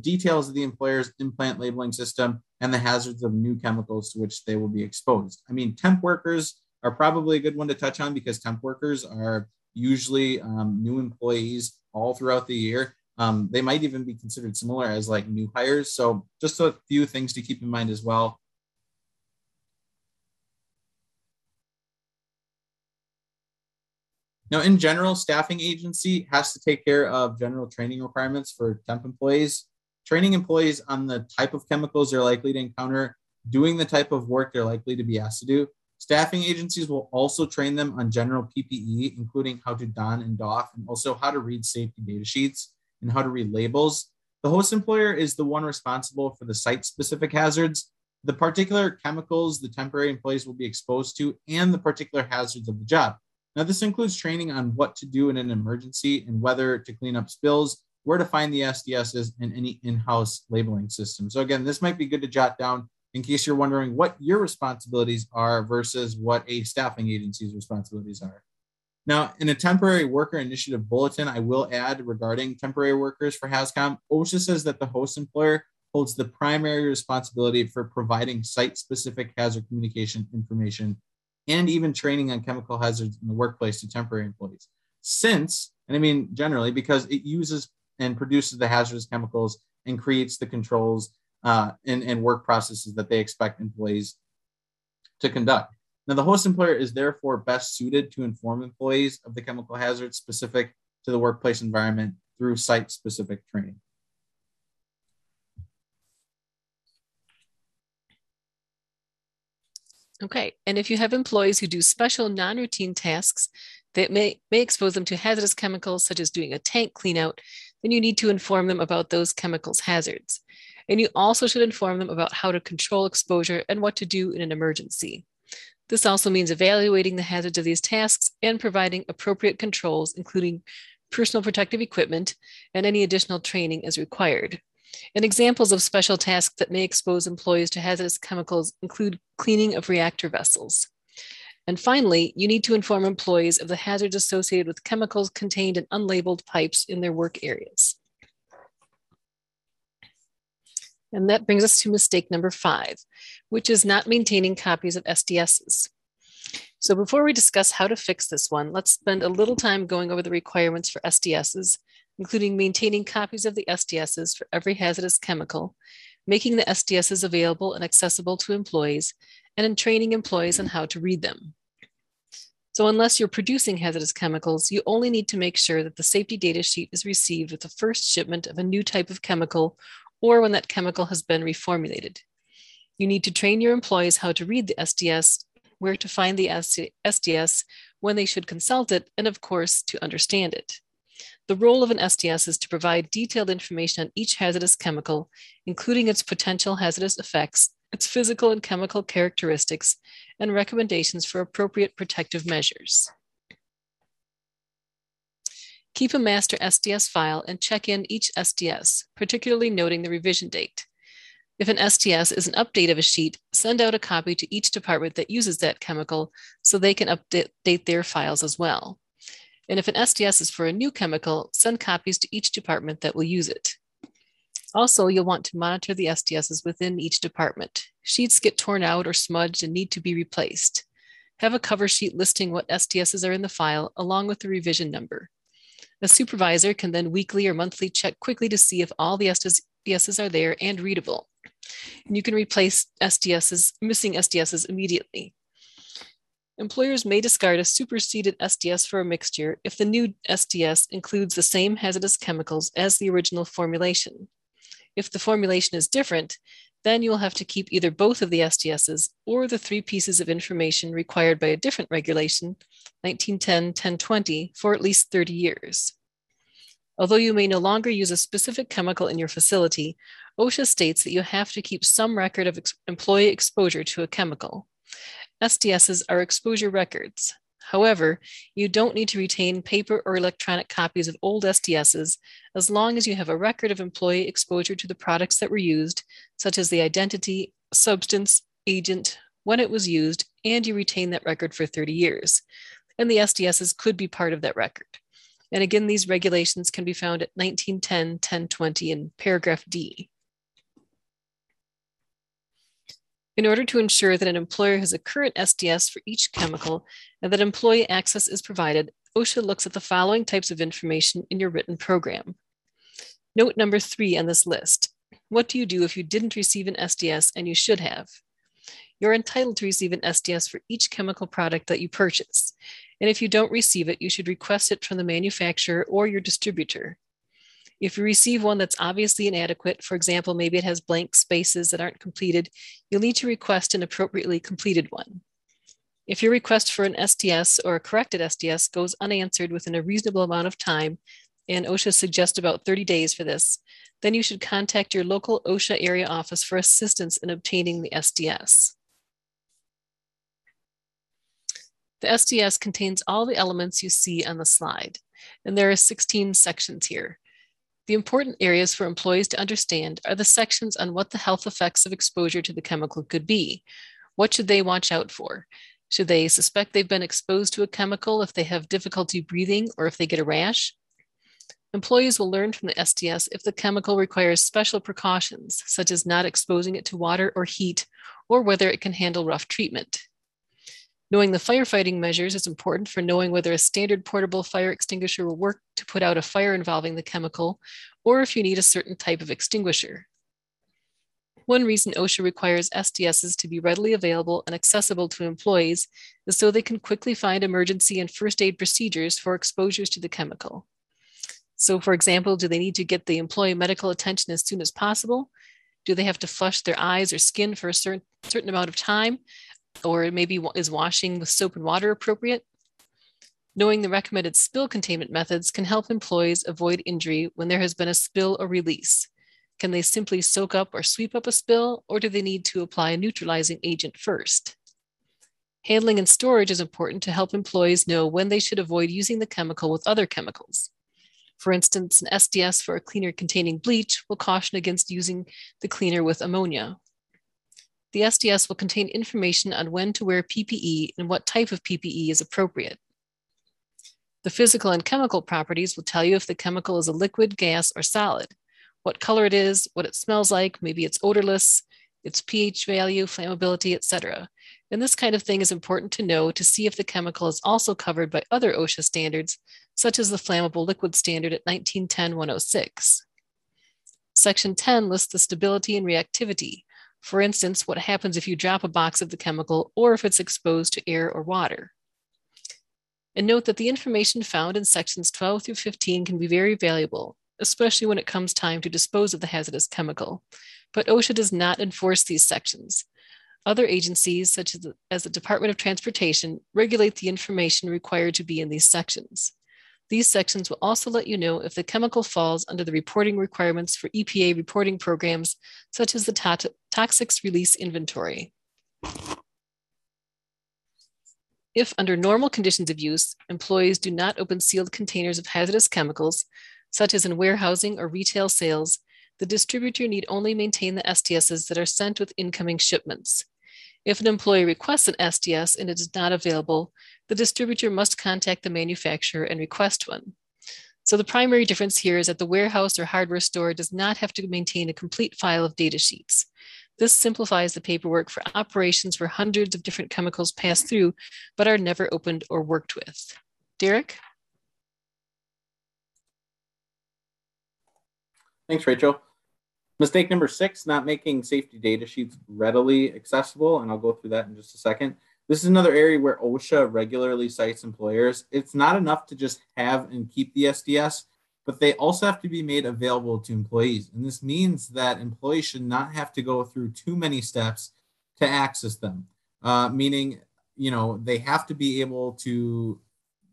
details of the employer's in-plant labeling system, and the hazards of new chemicals to which they will be exposed. I mean, temp workers are probably a good one to touch on because temp workers are usually new employees all throughout the year. They might even be considered similar as like new hires. So just a few things to keep in mind as well. Now, in general, staffing agency has to take care of general training requirements for temp employees, training employees on the type of chemicals they're likely to encounter, doing the type of work they're likely to be asked to do. Staffing agencies will also train them on general PPE, including how to don and doff, and also how to read safety data sheets and how to read labels. The host employer is the one responsible for the site-specific hazards. the particular chemicals the temporary employees will be exposed to, and the particular hazards of the job. Now, this includes training on what to do in an emergency and whether to clean up spills, where to find the SDSs, and any in-house labeling system. So again, this might be good to jot down in case you're wondering what your responsibilities are versus what a staffing agency's responsibilities are. Now, in a temporary worker initiative bulletin, I will add regarding temporary workers for HazCom, OSHA says that the host employer holds the primary responsibility for providing site-specific hazard communication information and even training on chemical hazards in the workplace to temporary employees. Since, and I mean generally, because it uses and produces the hazardous chemicals and creates the controls and work processes that they expect employees to conduct. Now, the host employer is therefore best suited to inform employees of the chemical hazards specific to the workplace environment through site-specific training. Okay, and if you have employees who do special non-routine tasks that may expose them to hazardous chemicals, such as doing a tank cleanout, then you need to inform them about those chemicals' hazards. And you also should inform them about how to control exposure and what to do in an emergency. This also means evaluating the hazards of these tasks and providing appropriate controls, including personal protective equipment and any additional training as required. And examples of special tasks that may expose employees to hazardous chemicals include cleaning of reactor vessels. And finally, you need to inform employees of the hazards associated with chemicals contained in unlabeled pipes in their work areas. And that brings us to mistake number 5, which is not maintaining copies of SDSs. So before we discuss how to fix this one, let's spend a little time going over the requirements for SDSs, including maintaining copies of the SDSs for every hazardous chemical, making the SDSs available and accessible to employees, and in training employees on how to read them. So unless you're producing hazardous chemicals, you only need to make sure that the safety data sheet is received with the first shipment of a new type of chemical or when that chemical has been reformulated. You need to train your employees how to read the SDS, where to find the SDS, when they should consult it, and of course, to understand it. The role of an SDS is to provide detailed information on each hazardous chemical, including its potential hazardous effects, its physical and chemical characteristics, and recommendations for appropriate protective measures. Keep a master SDS file and check in each SDS, particularly noting the revision date. If an SDS is an update of a sheet, send out a copy to each department that uses that chemical so they can update their files as well. And if an SDS is for a new chemical, send copies to each department that will use it. Also, you'll want to monitor the SDSs within each department. Sheets get torn out or smudged and need to be replaced. Have a cover sheet listing what SDSs are in the file, along with the revision number. A supervisor can then weekly or monthly check quickly to see if all the SDSs are there and readable. And you can replace missing SDSs immediately. Employers may discard a superseded SDS for a mixture if the new SDS includes the same hazardous chemicals as the original formulation. If the formulation is different, then you will have to keep either both of the SDSs or the 3 pieces of information required by a different regulation, 1910-1020, for at least 30 years. Although you may no longer use a specific chemical in your facility, OSHA states that you have to keep some record of employee exposure to a chemical. SDSs are exposure records. However, you don't need to retain paper or electronic copies of old SDSs as long as you have a record of employee exposure to the products that were used, such as the identity, substance, agent, when it was used, and you retain that record for 30 years. And the SDSs could be part of that record. And again, these regulations can be found at 1910, 1020, and paragraph D. In order to ensure that an employer has a current SDS for each chemical and that employee access is provided, OSHA looks at the following types of information in your written program. Note number 3 on this list. What do you do if you didn't receive an SDS and you should have? You're entitled to receive an SDS for each chemical product that you purchase. And if you don't receive it, you should request it from the manufacturer or your distributor. If you receive one that's obviously inadequate, for example, maybe it has blank spaces that aren't completed, you'll need to request an appropriately completed one. If your request for an SDS or a corrected SDS goes unanswered within a reasonable amount of time, and OSHA suggests about 30 days for this, then you should contact your local OSHA area office for assistance in obtaining the SDS. The SDS contains all the elements you see on the slide, and there are 16 sections here. The important areas for employees to understand are the sections on what the health effects of exposure to the chemical could be. What should they watch out for? Should they suspect they've been exposed to a chemical if they have difficulty breathing or if they get a rash? Employees will learn from the SDS if the chemical requires special precautions, such as not exposing it to water or heat, or whether it can handle rough treatment. Knowing the firefighting measures is important for knowing whether a standard portable fire extinguisher will work to put out a fire involving the chemical, or if you need a certain type of extinguisher. One reason OSHA requires SDSs to be readily available and accessible to employees is so they can quickly find emergency and first aid procedures for exposures to the chemical. So, for example, do they need to get the employee medical attention as soon as possible? Do they have to flush their eyes or skin for a certain amount of time? Or maybe is washing with soap and water appropriate? Knowing the recommended spill containment methods can help employees avoid injury when there has been a spill or release. Can they simply soak up or sweep up a spill, or do they need to apply a neutralizing agent first? Handling and storage is important to help employees know when they should avoid using the chemical with other chemicals. For instance, an SDS for a cleaner containing bleach will caution against using the cleaner with ammonia. The SDS will contain information on when to wear PPE and what type of PPE is appropriate. The physical and chemical properties will tell you if the chemical is a liquid, gas, or solid, what color it is, what it smells like, maybe it's odorless, its pH value, flammability, etc. And this kind of thing is important to know to see if the chemical is also covered by other OSHA standards, such as the flammable liquid standard at 1910-106. Section 10 lists the stability and reactivity. For instance, what happens if you drop a box of the chemical or if it's exposed to air or water. And note that the information found in sections 12 through 15 can be very valuable, especially when it comes time to dispose of the hazardous chemical. But OSHA does not enforce these sections. Other agencies, such as the Department of Transportation, regulate the information required to be in these sections. These sections will also let you know if the chemical falls under the reporting requirements for EPA reporting programs, such as the Toxics Release Inventory. If under normal conditions of use, employees do not open sealed containers of hazardous chemicals, such as in warehousing or retail sales, the distributor need only maintain the SDSs that are sent with incoming shipments. If an employee requests an SDS and it is not available, the distributor must contact the manufacturer and request one. So the primary difference here is that the warehouse or hardware store does not have to maintain a complete file of data sheets. This simplifies the paperwork for operations where hundreds of different chemicals pass through, but are never opened or worked with. Derek? Thanks, Rachel. Mistake number 6, not making safety data sheets readily accessible, and I'll go through that in just a second. This is another area where OSHA regularly cites employers. It's not enough to just have and keep the SDS, but they also have to be made available to employees. And this means that employees should not have to go through too many steps to access them, meaning, you know, they have to be able to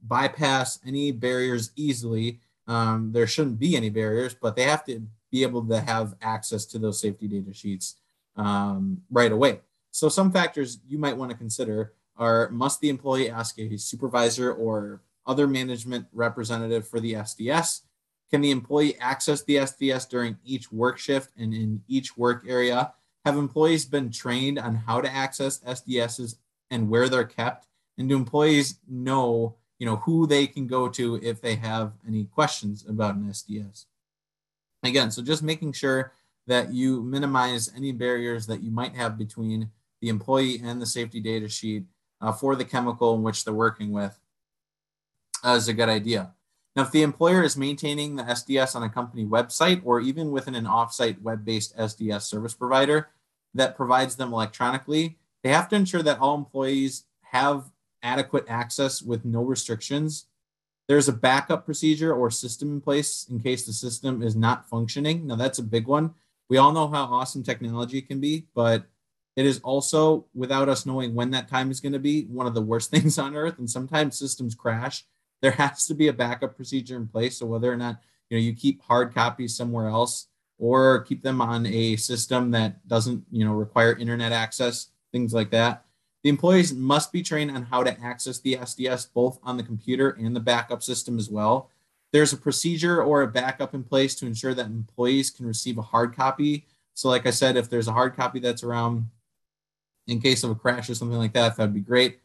bypass any barriers easily. There shouldn't be any barriers, but they have to be able to have access to those safety data sheets right away. So some factors you might want to consider are, must the employee ask a supervisor or other management representative for the SDS? Can the employee access the SDS during each work shift and in each work area? Have employees been trained on how to access SDSs and where they're kept? And do employees know, you know, who they can go to if they have any questions about an SDS? Again, so just making sure that you minimize any barriers that you might have between the employee and the safety data sheet for the chemical in which they're working with is a good idea. Now, if the employer is maintaining the SDS on a company website or even within an offsite web-based SDS service provider that provides them electronically, they have to ensure that all employees have adequate access with no restrictions. There's a backup procedure or system in place in case the system is not functioning. Now, that's a big one. We all know how awesome technology can be, but it is also, without us knowing when that time is going to be, one of the worst things on earth. And sometimes systems crash there has to be a backup procedure in place. So whether or not, you know, you keep hard copies somewhere else or keep them on a system that doesn't, you know, require internet access, things like that. The employees must be trained on how to access the SDS, both on the computer and the backup system as well. There's a procedure or a backup in place to ensure that employees can receive a hard copy. So like I said, if there's a hard copy that's around in case of a crash or something like that, that'd be great.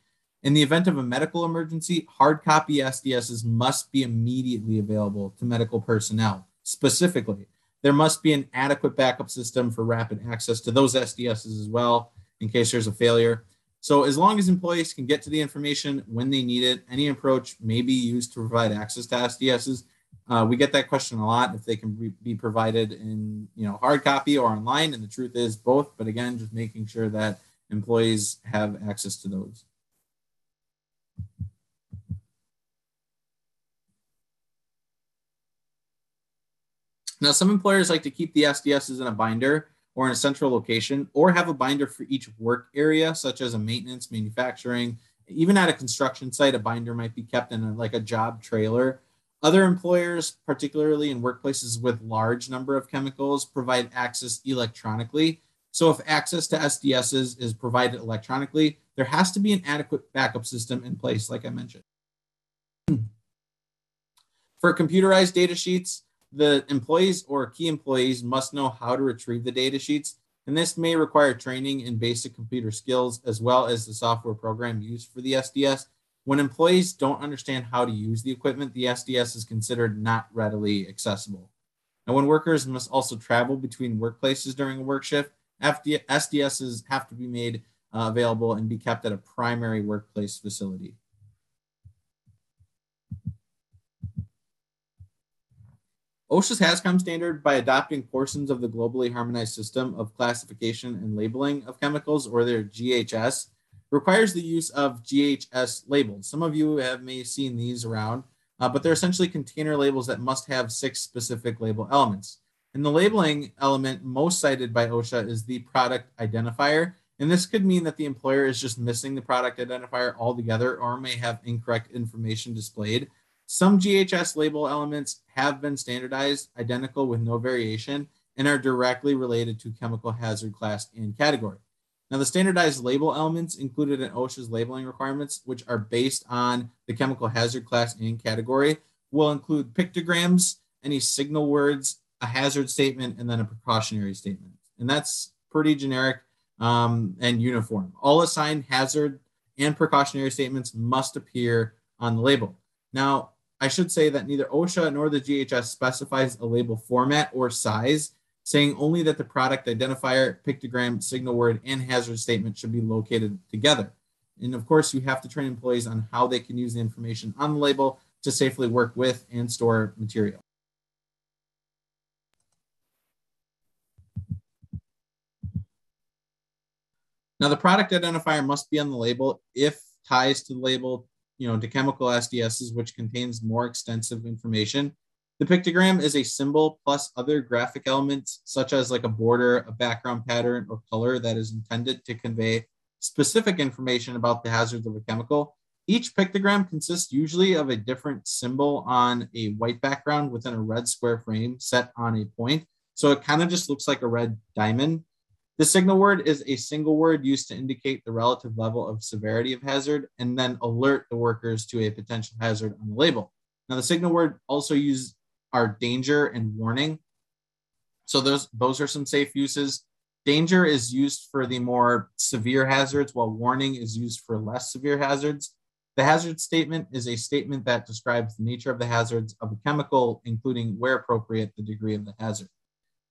In the event of a medical emergency, hard copy SDSs must be immediately available to medical personnel. Specifically, there must be an adequate backup system for rapid access to those SDSs as well in case there's a failure. So as long as employees can get to the information when they need it, any approach may be used to provide access to SDSs. We get that question a lot, if they can be provided in, you know, hard copy or online, and the truth is both, but again, just making sure that employees have access to those. Now, some employers like to keep the SDSs in a binder or in a central location, or have a binder for each work area, such as a maintenance, manufacturing, even at a construction site, a binder might be kept in a job trailer. Other employers, particularly in workplaces with large number of chemicals, provide access electronically. So if access to SDSs is provided electronically, there has to be an adequate backup system in place, like I mentioned. For computerized data sheets, the employees or key employees must know how to retrieve the data sheets, and this may require training in basic computer skills as well as the software program used for the SDS. When employees don't understand how to use the equipment, the SDS is considered not readily accessible. And when workers must also travel between workplaces during a work shift, SDSs have to be made available and be kept at a primary workplace facility. OSHA's HazCom standard, by adopting portions of the globally harmonized system of classification and labeling of chemicals, or their GHS, requires the use of GHS labels. Some of you may have seen these around, but they're essentially container labels that must have 6 specific label elements. And the labeling element most cited by OSHA is the product identifier. And this could mean that the employer is just missing the product identifier altogether or may have incorrect information displayed. Some GHS label elements have been standardized, identical with no variation, and are directly related to chemical hazard class and category. Now, the standardized label elements included in OSHA's labeling requirements, which are based on the chemical hazard class and category, will include pictograms, any signal words, a hazard statement, and then a precautionary statement. And that's pretty generic and uniform. All assigned hazard and precautionary statements must appear on the label. Now, I should say that neither OSHA nor the GHS specifies a label format or size, saying only that the product identifier, pictogram, signal word, and hazard statement should be located together. And of course, you have to train employees on how they can use the information on the label to safely work with and store material. Now, the product identifier must be on the label if ties to the label, you know, to chemical SDSs, which contains more extensive information. The pictogram is a symbol plus other graphic elements, such as like a border, a background pattern, or color that is intended to convey specific information about the hazards of a chemical. Each pictogram consists usually of a different symbol on a white background within a red square frame set on a point. So it kind of just looks like a red diamond. The signal word is a single word used to indicate the relative level of severity of hazard and then alert the workers to a potential hazard on the label. Now, the signal word also uses our danger and warning. So those are some safe uses. Danger is used for the more severe hazards, while warning is used for less severe hazards. The hazard statement is a statement that describes the nature of the hazards of a chemical, including, where appropriate, the degree of the hazard.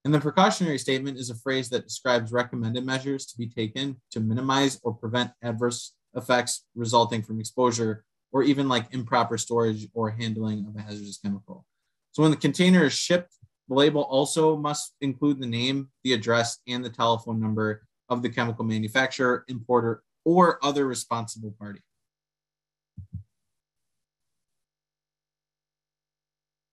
And the precautionary statement is a phrase that describes recommended measures to be taken to minimize or prevent adverse effects resulting from exposure or even like improper storage or handling of a hazardous chemical. So when the container is shipped, the label also must include the name, the address, and the telephone number of the chemical manufacturer, importer, or other responsible party.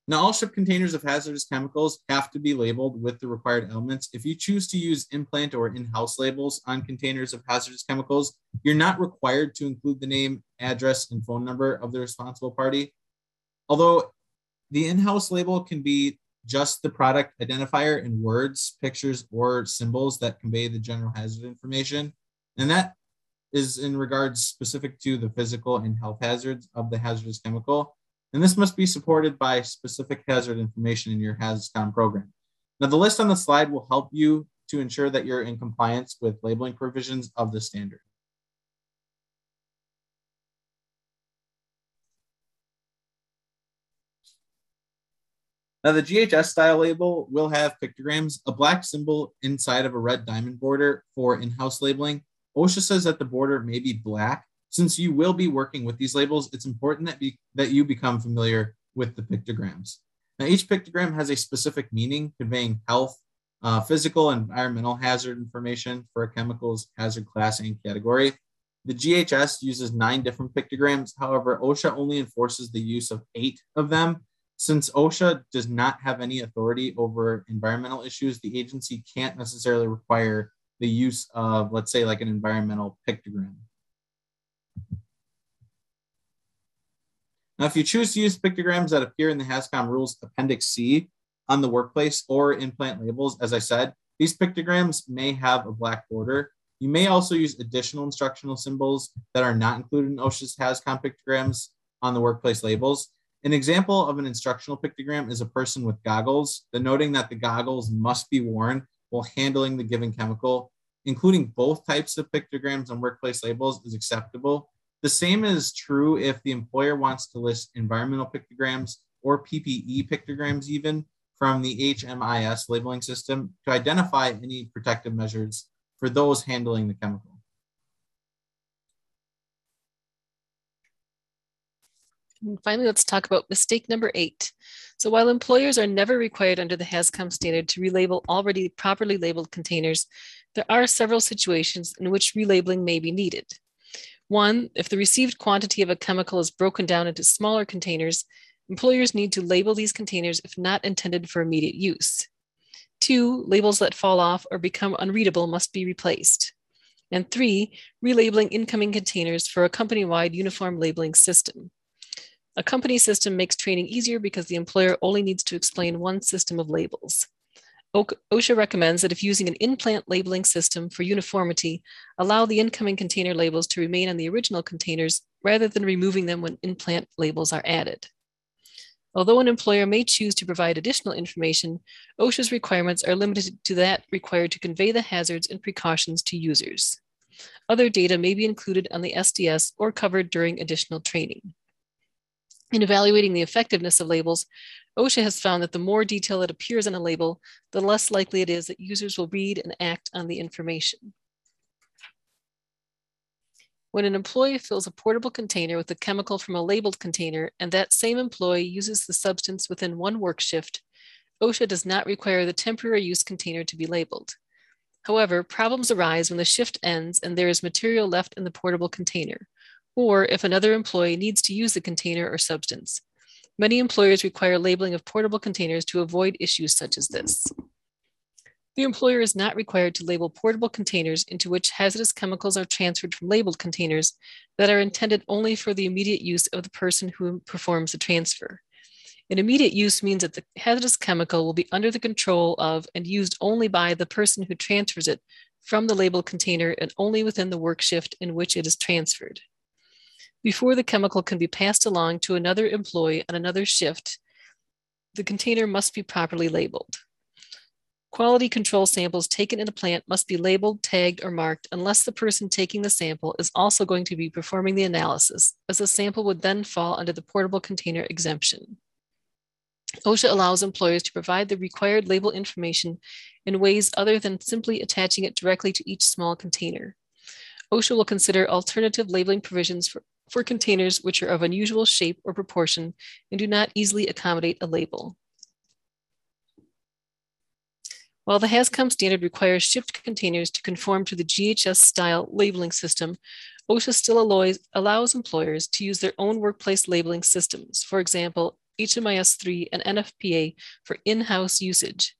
Now, all shipped containers of hazardous chemicals have to be labeled with the required elements. If you choose to use implant or in-house labels on containers of hazardous chemicals, you're not required to include the name, address, and phone number of the responsible party. Although the in-house label can be just the product identifier in words, pictures, or symbols that convey the general hazard information. And that is in regards specific to the physical and health hazards of the hazardous chemical. And this must be supported by specific hazard information in your HazCom program. Now, the list on the slide will help you to ensure that you're in compliance with labeling provisions of the standard. Now, the GHS style label will have pictograms, a black symbol inside of a red diamond border for in-house labeling. OSHA says that the border may be black. Since you will be working with these labels, it's important that you become familiar with the pictograms. Now, each pictogram has a specific meaning conveying health, physical, and environmental hazard information for a chemical's hazard class and category. The GHS uses 9 different pictograms. However, OSHA only enforces the use of 8 of them. Since OSHA does not have any authority over environmental issues, the agency can't necessarily require the use of, let's say, like an environmental pictogram. Now, if you choose to use pictograms that appear in the HazCom rules Appendix C on the workplace or in-plant labels, as I said, these pictograms may have a black border. You may also use additional instructional symbols that are not included in OSHA's HazCom pictograms on the workplace labels. An example of an instructional pictogram is a person with goggles, denoting that the goggles must be worn while handling the given chemical. Including both types of pictograms on workplace labels is acceptable. The same is true if the employer wants to list environmental pictograms or PPE pictograms even from the HMIS labeling system to identify any protective measures for those handling the chemical. And finally, let's talk about mistake number 8. So while employers are never required under the HazCom standard to relabel already properly labeled containers, there are several situations in which relabeling may be needed. 1, if the received quantity of a chemical is broken down into smaller containers, employers need to label these containers if not intended for immediate use. 2, labels that fall off or become unreadable must be replaced. And 3, relabeling incoming containers for a company-wide uniform labeling system. A company system makes training easier because the employer only needs to explain one system of labels. OSHA recommends that if using an in-plant labeling system for uniformity, allow the incoming container labels to remain on the original containers rather than removing them when in-plant labels are added. Although an employer may choose to provide additional information, OSHA's requirements are limited to that required to convey the hazards and precautions to users. Other data may be included on the SDS or covered during additional training. In evaluating the effectiveness of labels, OSHA has found that the more detail that appears on a label, the less likely it is that users will read and act on the information. When an employee fills a portable container with a chemical from a labeled container and that same employee uses the substance within one work shift, OSHA does not require the temporary use container to be labeled. However, problems arise when the shift ends and there is material left in the portable container, or if another employee needs to use the container or substance. Many employers require labeling of portable containers to avoid issues such as this. The employer is not required to label portable containers into which hazardous chemicals are transferred from labeled containers that are intended only for the immediate use of the person who performs the transfer. An immediate use means that the hazardous chemical will be under the control of and used only by the person who transfers it from the labeled container and only within the work shift in which it is transferred. Before the chemical can be passed along to another employee on another shift, the container must be properly labeled. Quality control samples taken in a plant must be labeled, tagged, or marked unless the person taking the sample is also going to be performing the analysis, as the sample would then fall under the portable container exemption. OSHA allows employers to provide the required label information in ways other than simply attaching it directly to each small container. OSHA will consider alternative labeling provisions for containers which are of unusual shape or proportion and do not easily accommodate a label. While the HazCom standard requires shipped containers to conform to the GHS style labeling system, OSHA still allows employers to use their own workplace labeling systems, for example, HMIS 3 and NFPA for in-house usage.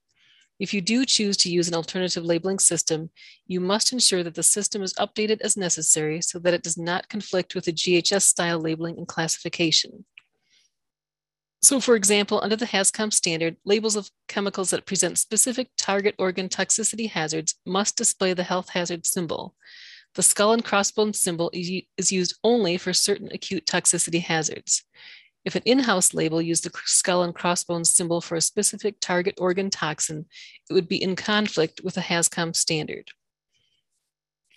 If you do choose to use an alternative labeling system, you must ensure that the system is updated as necessary so that it does not conflict with the GHS style labeling and classification. So for example, under the HazCom standard, labels of chemicals that present specific target organ toxicity hazards must display the health hazard symbol. The skull and crossbones symbol is used only for certain acute toxicity hazards. If an in-house label used the skull and crossbones symbol for a specific target organ toxin, it would be in conflict with the HazCom standard.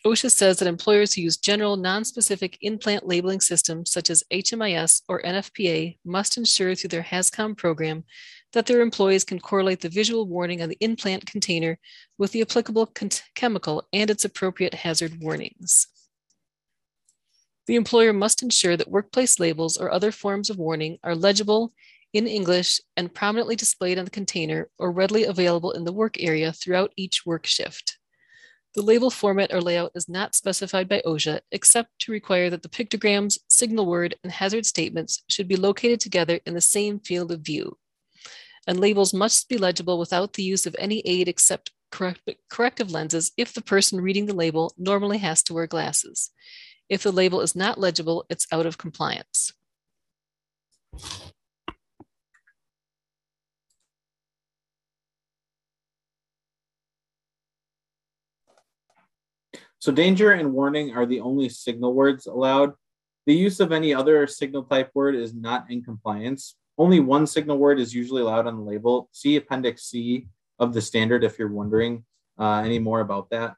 OSHA says that employers who use general non-specific in-plant labeling systems such as HMIS or NFPA must ensure through their HazCom program that their employees can correlate the visual warning on the in-plant container with the applicable chemical and its appropriate hazard warnings. The employer must ensure that workplace labels or other forms of warning are legible in English and prominently displayed on the container or readily available in the work area throughout each work shift. The label format or layout is not specified by OSHA, except to require that the pictograms, signal word, and hazard statements should be located together in the same field of view. And labels must be legible without the use of any aid except corrective lenses if the person reading the label normally has to wear glasses. If the label is not legible, it's out of compliance. So danger and warning are the only signal words allowed. The use of any other signal type word is not in compliance. Only one signal word is usually allowed on the label. See Appendix C of the standard if you're wondering any more about that.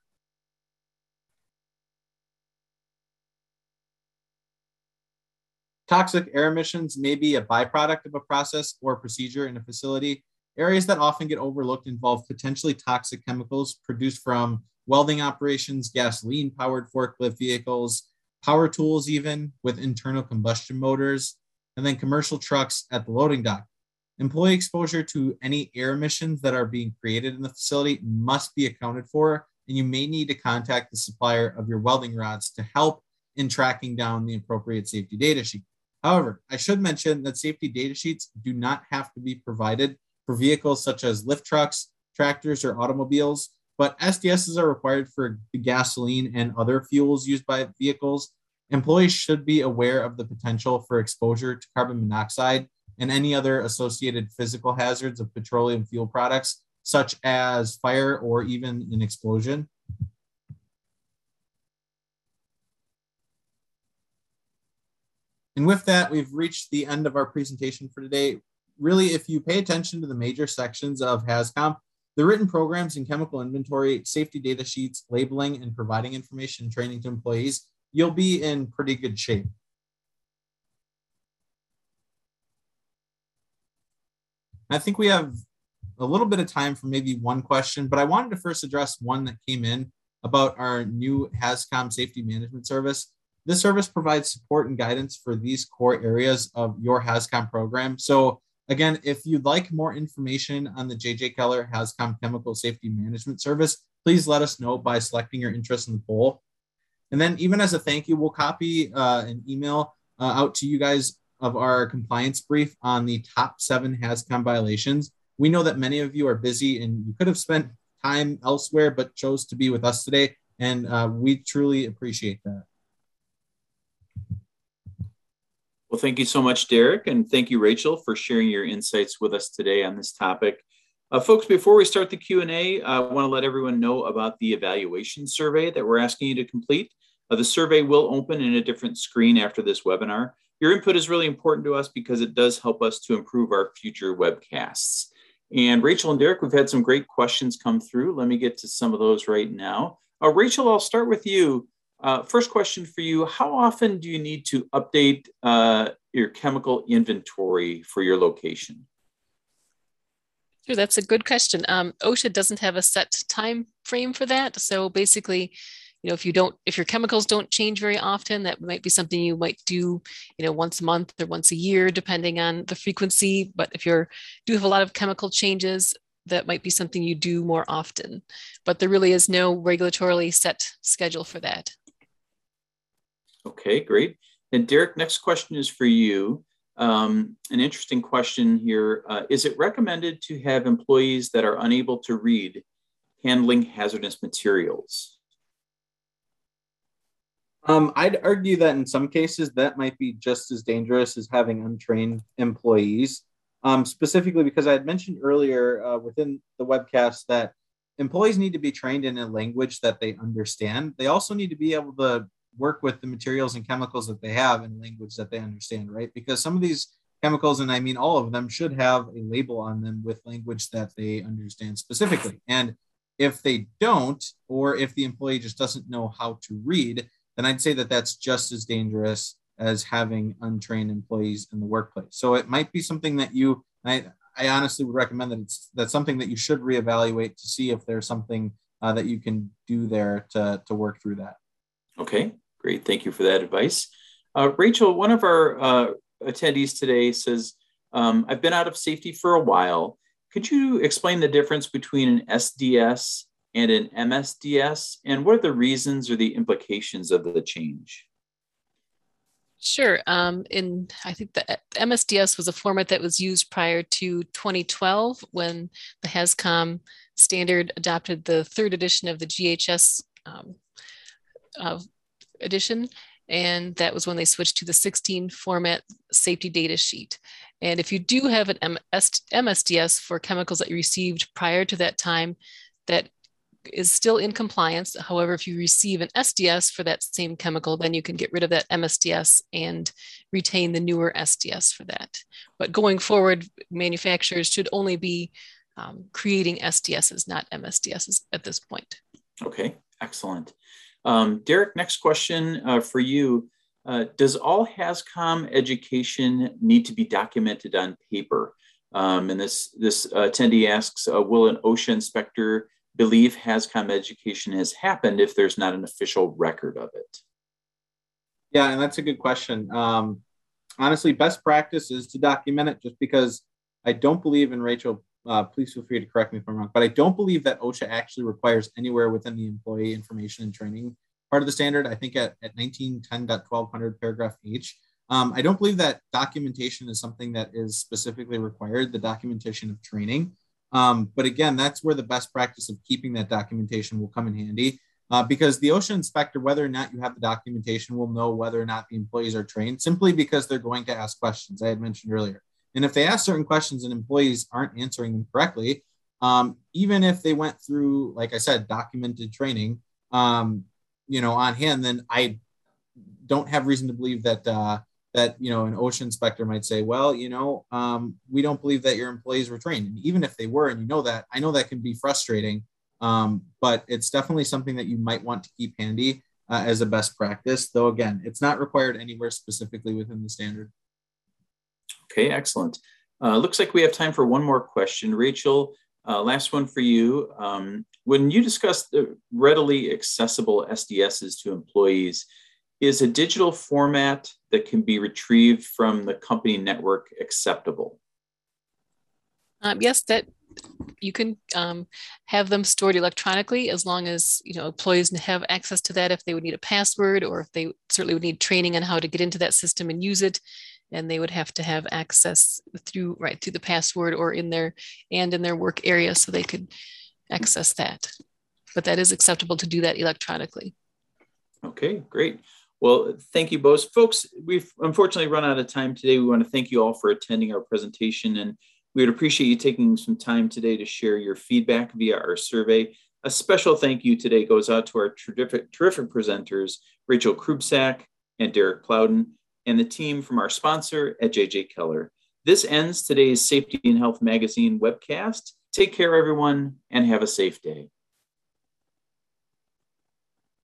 Toxic air emissions may be a byproduct of a process or procedure in a facility. Areas that often get overlooked involve potentially toxic chemicals produced from welding operations, gasoline-powered forklift vehicles, power tools even with internal combustion motors, and then commercial trucks at the loading dock. Employee exposure to any air emissions that are being created in the facility must be accounted for, and you may need to contact the supplier of your welding rods to help in tracking down the appropriate safety data sheet. However, I should mention that safety data sheets do not have to be provided for vehicles such as lift trucks, tractors, or automobiles, but SDSs are required for the gasoline and other fuels used by vehicles. Employees should be aware of the potential for exposure to carbon monoxide and any other associated physical hazards of petroleum fuel products, such as fire or even an explosion. And with that, we've reached the end of our presentation for today. Really, if you pay attention to the major sections of HazCom, the written programs in chemical inventory, safety data sheets, labeling, and providing information and training to employees, you'll be in pretty good shape. I think we have a little bit of time for maybe one question, but I wanted to first address one that came in about our new HazCom Safety Management Service. This service provides support and guidance for these core areas of your HazCom program. So again, if you'd like more information on the JJ Keller HazCom Chemical Safety Management Service, please let us know by selecting your interest in the poll. And then even as a thank you, we'll copy an email out to you guys of our compliance brief on the top 7 HazCom violations. We know that many of you are busy and you could have spent time elsewhere, but chose to be with us today. And we truly appreciate that. Well, thank you so much, Derek, and thank you, Rachel, for sharing your insights with us today on this topic. Folks, before we start the Q&A, I want to let everyone know about the evaluation survey that we're asking you to complete. The survey will open in a different screen after this webinar. Your input is really important to us because it does help us to improve our future webcasts. And Rachel and Derek, we've had some great questions come through. Let me get to some of those right now. Rachel, I'll start with you. First question for you, how often do you need to update your chemical inventory for your location? Sure, that's a good question. OSHA doesn't have a set time frame for that. So basically, you know, if your chemicals don't change very often, that might be something you might do, you know, once a month or once a year, depending on the frequency. But if you do have a lot of chemical changes, that might be something you do more often. But there really is no regulatorily set schedule for that. Okay, great. And Derek, next question is for you. An interesting question here. Is it recommended to have employees that are unable to read handling hazardous materials? I'd argue that in some cases that might be just as dangerous as having untrained employees. specifically because I had mentioned earlier within the webcast that employees need to be trained in a language that they understand. They also need to be able to work with the materials and chemicals that they have in language that they understand, right? Because some of these chemicals, and I mean all of them, should have a label on them with language that they understand specifically. And if they don't, or if the employee just doesn't know how to read, then I'd say that that's just as dangerous as having untrained employees in the workplace. So it might be something that you, I honestly would recommend that that's something that you should reevaluate to see if there's something that you can do there to work through that. Okay, great. Thank you for that advice. Rachel, one of our attendees today says, I've been out of safety for a while. Could you explain the difference between an SDS and an MSDS? And what are the reasons or the implications of the change? Sure. I think the MSDS was a format that was used prior to 2012 when the HazCom standard adopted the third edition of the GHS edition. And that was when they switched to the 16 format safety data sheet. And if you do have an MSDS for chemicals that you received prior to that time, that is still in compliance. However, if you receive an SDS for that same chemical, then you can get rid of that MSDS and retain the newer SDS for that. But going forward, manufacturers should only be creating SDSs, not MSDSs at this point. Okay, excellent. Derek, next question for you. Does all HazCom education need to be documented on paper? And this attendee asks, will an OSHA inspector believe HazCom education has happened if there's not an official record of it? Yeah, and that's a good question. Honestly, best practice is to document it, just because I don't believe, and Rachel, please feel free to correct me if I'm wrong, but I don't believe that OSHA actually requires anywhere within the employee information and training part of the standard. I think at 1910.1200 paragraph H, I don't believe that documentation is something that is specifically required, the documentation of training. But again, that's where the best practice of keeping that documentation will come in handy, because the OSHA inspector, whether or not you have the documentation, will know whether or not the employees are trained, simply because they're going to ask questions I had mentioned earlier. And if they ask certain questions and employees aren't answering them correctly, even if they went through, like I said, documented training, on hand, then I don't have reason to believe that, an OSHA inspector might say, well, we don't believe that your employees were trained. And even if they were, and I know that can be frustrating, but it's definitely something that you might want to keep handy as a best practice. Though, again, it's not required anywhere specifically within the standard. Okay, excellent. Looks like we have time for one more question. Rachel, last one for you. When you discuss the readily accessible SDSs to employees, is a digital format that can be retrieved from the company network acceptable? Yes, that you can have them stored electronically, as long as employees have access to that. If they would need a password, or if they certainly would need training on how to get into that system and use it, and they would have to have access through the password or in their work area, so they could access that. But that is acceptable to do that electronically. Okay, great. Well, thank you both. Folks, we've unfortunately run out of time today. We want to thank you all for attending our presentation, and we would appreciate you taking some time today to share your feedback via our survey. A special thank you today goes out to our terrific presenters, Rachel Krubsack and Derek Plowden, and the team from our sponsor at JJ Keller. This ends today's Safety and Health Magazine webcast. Take care, everyone, and have a safe day.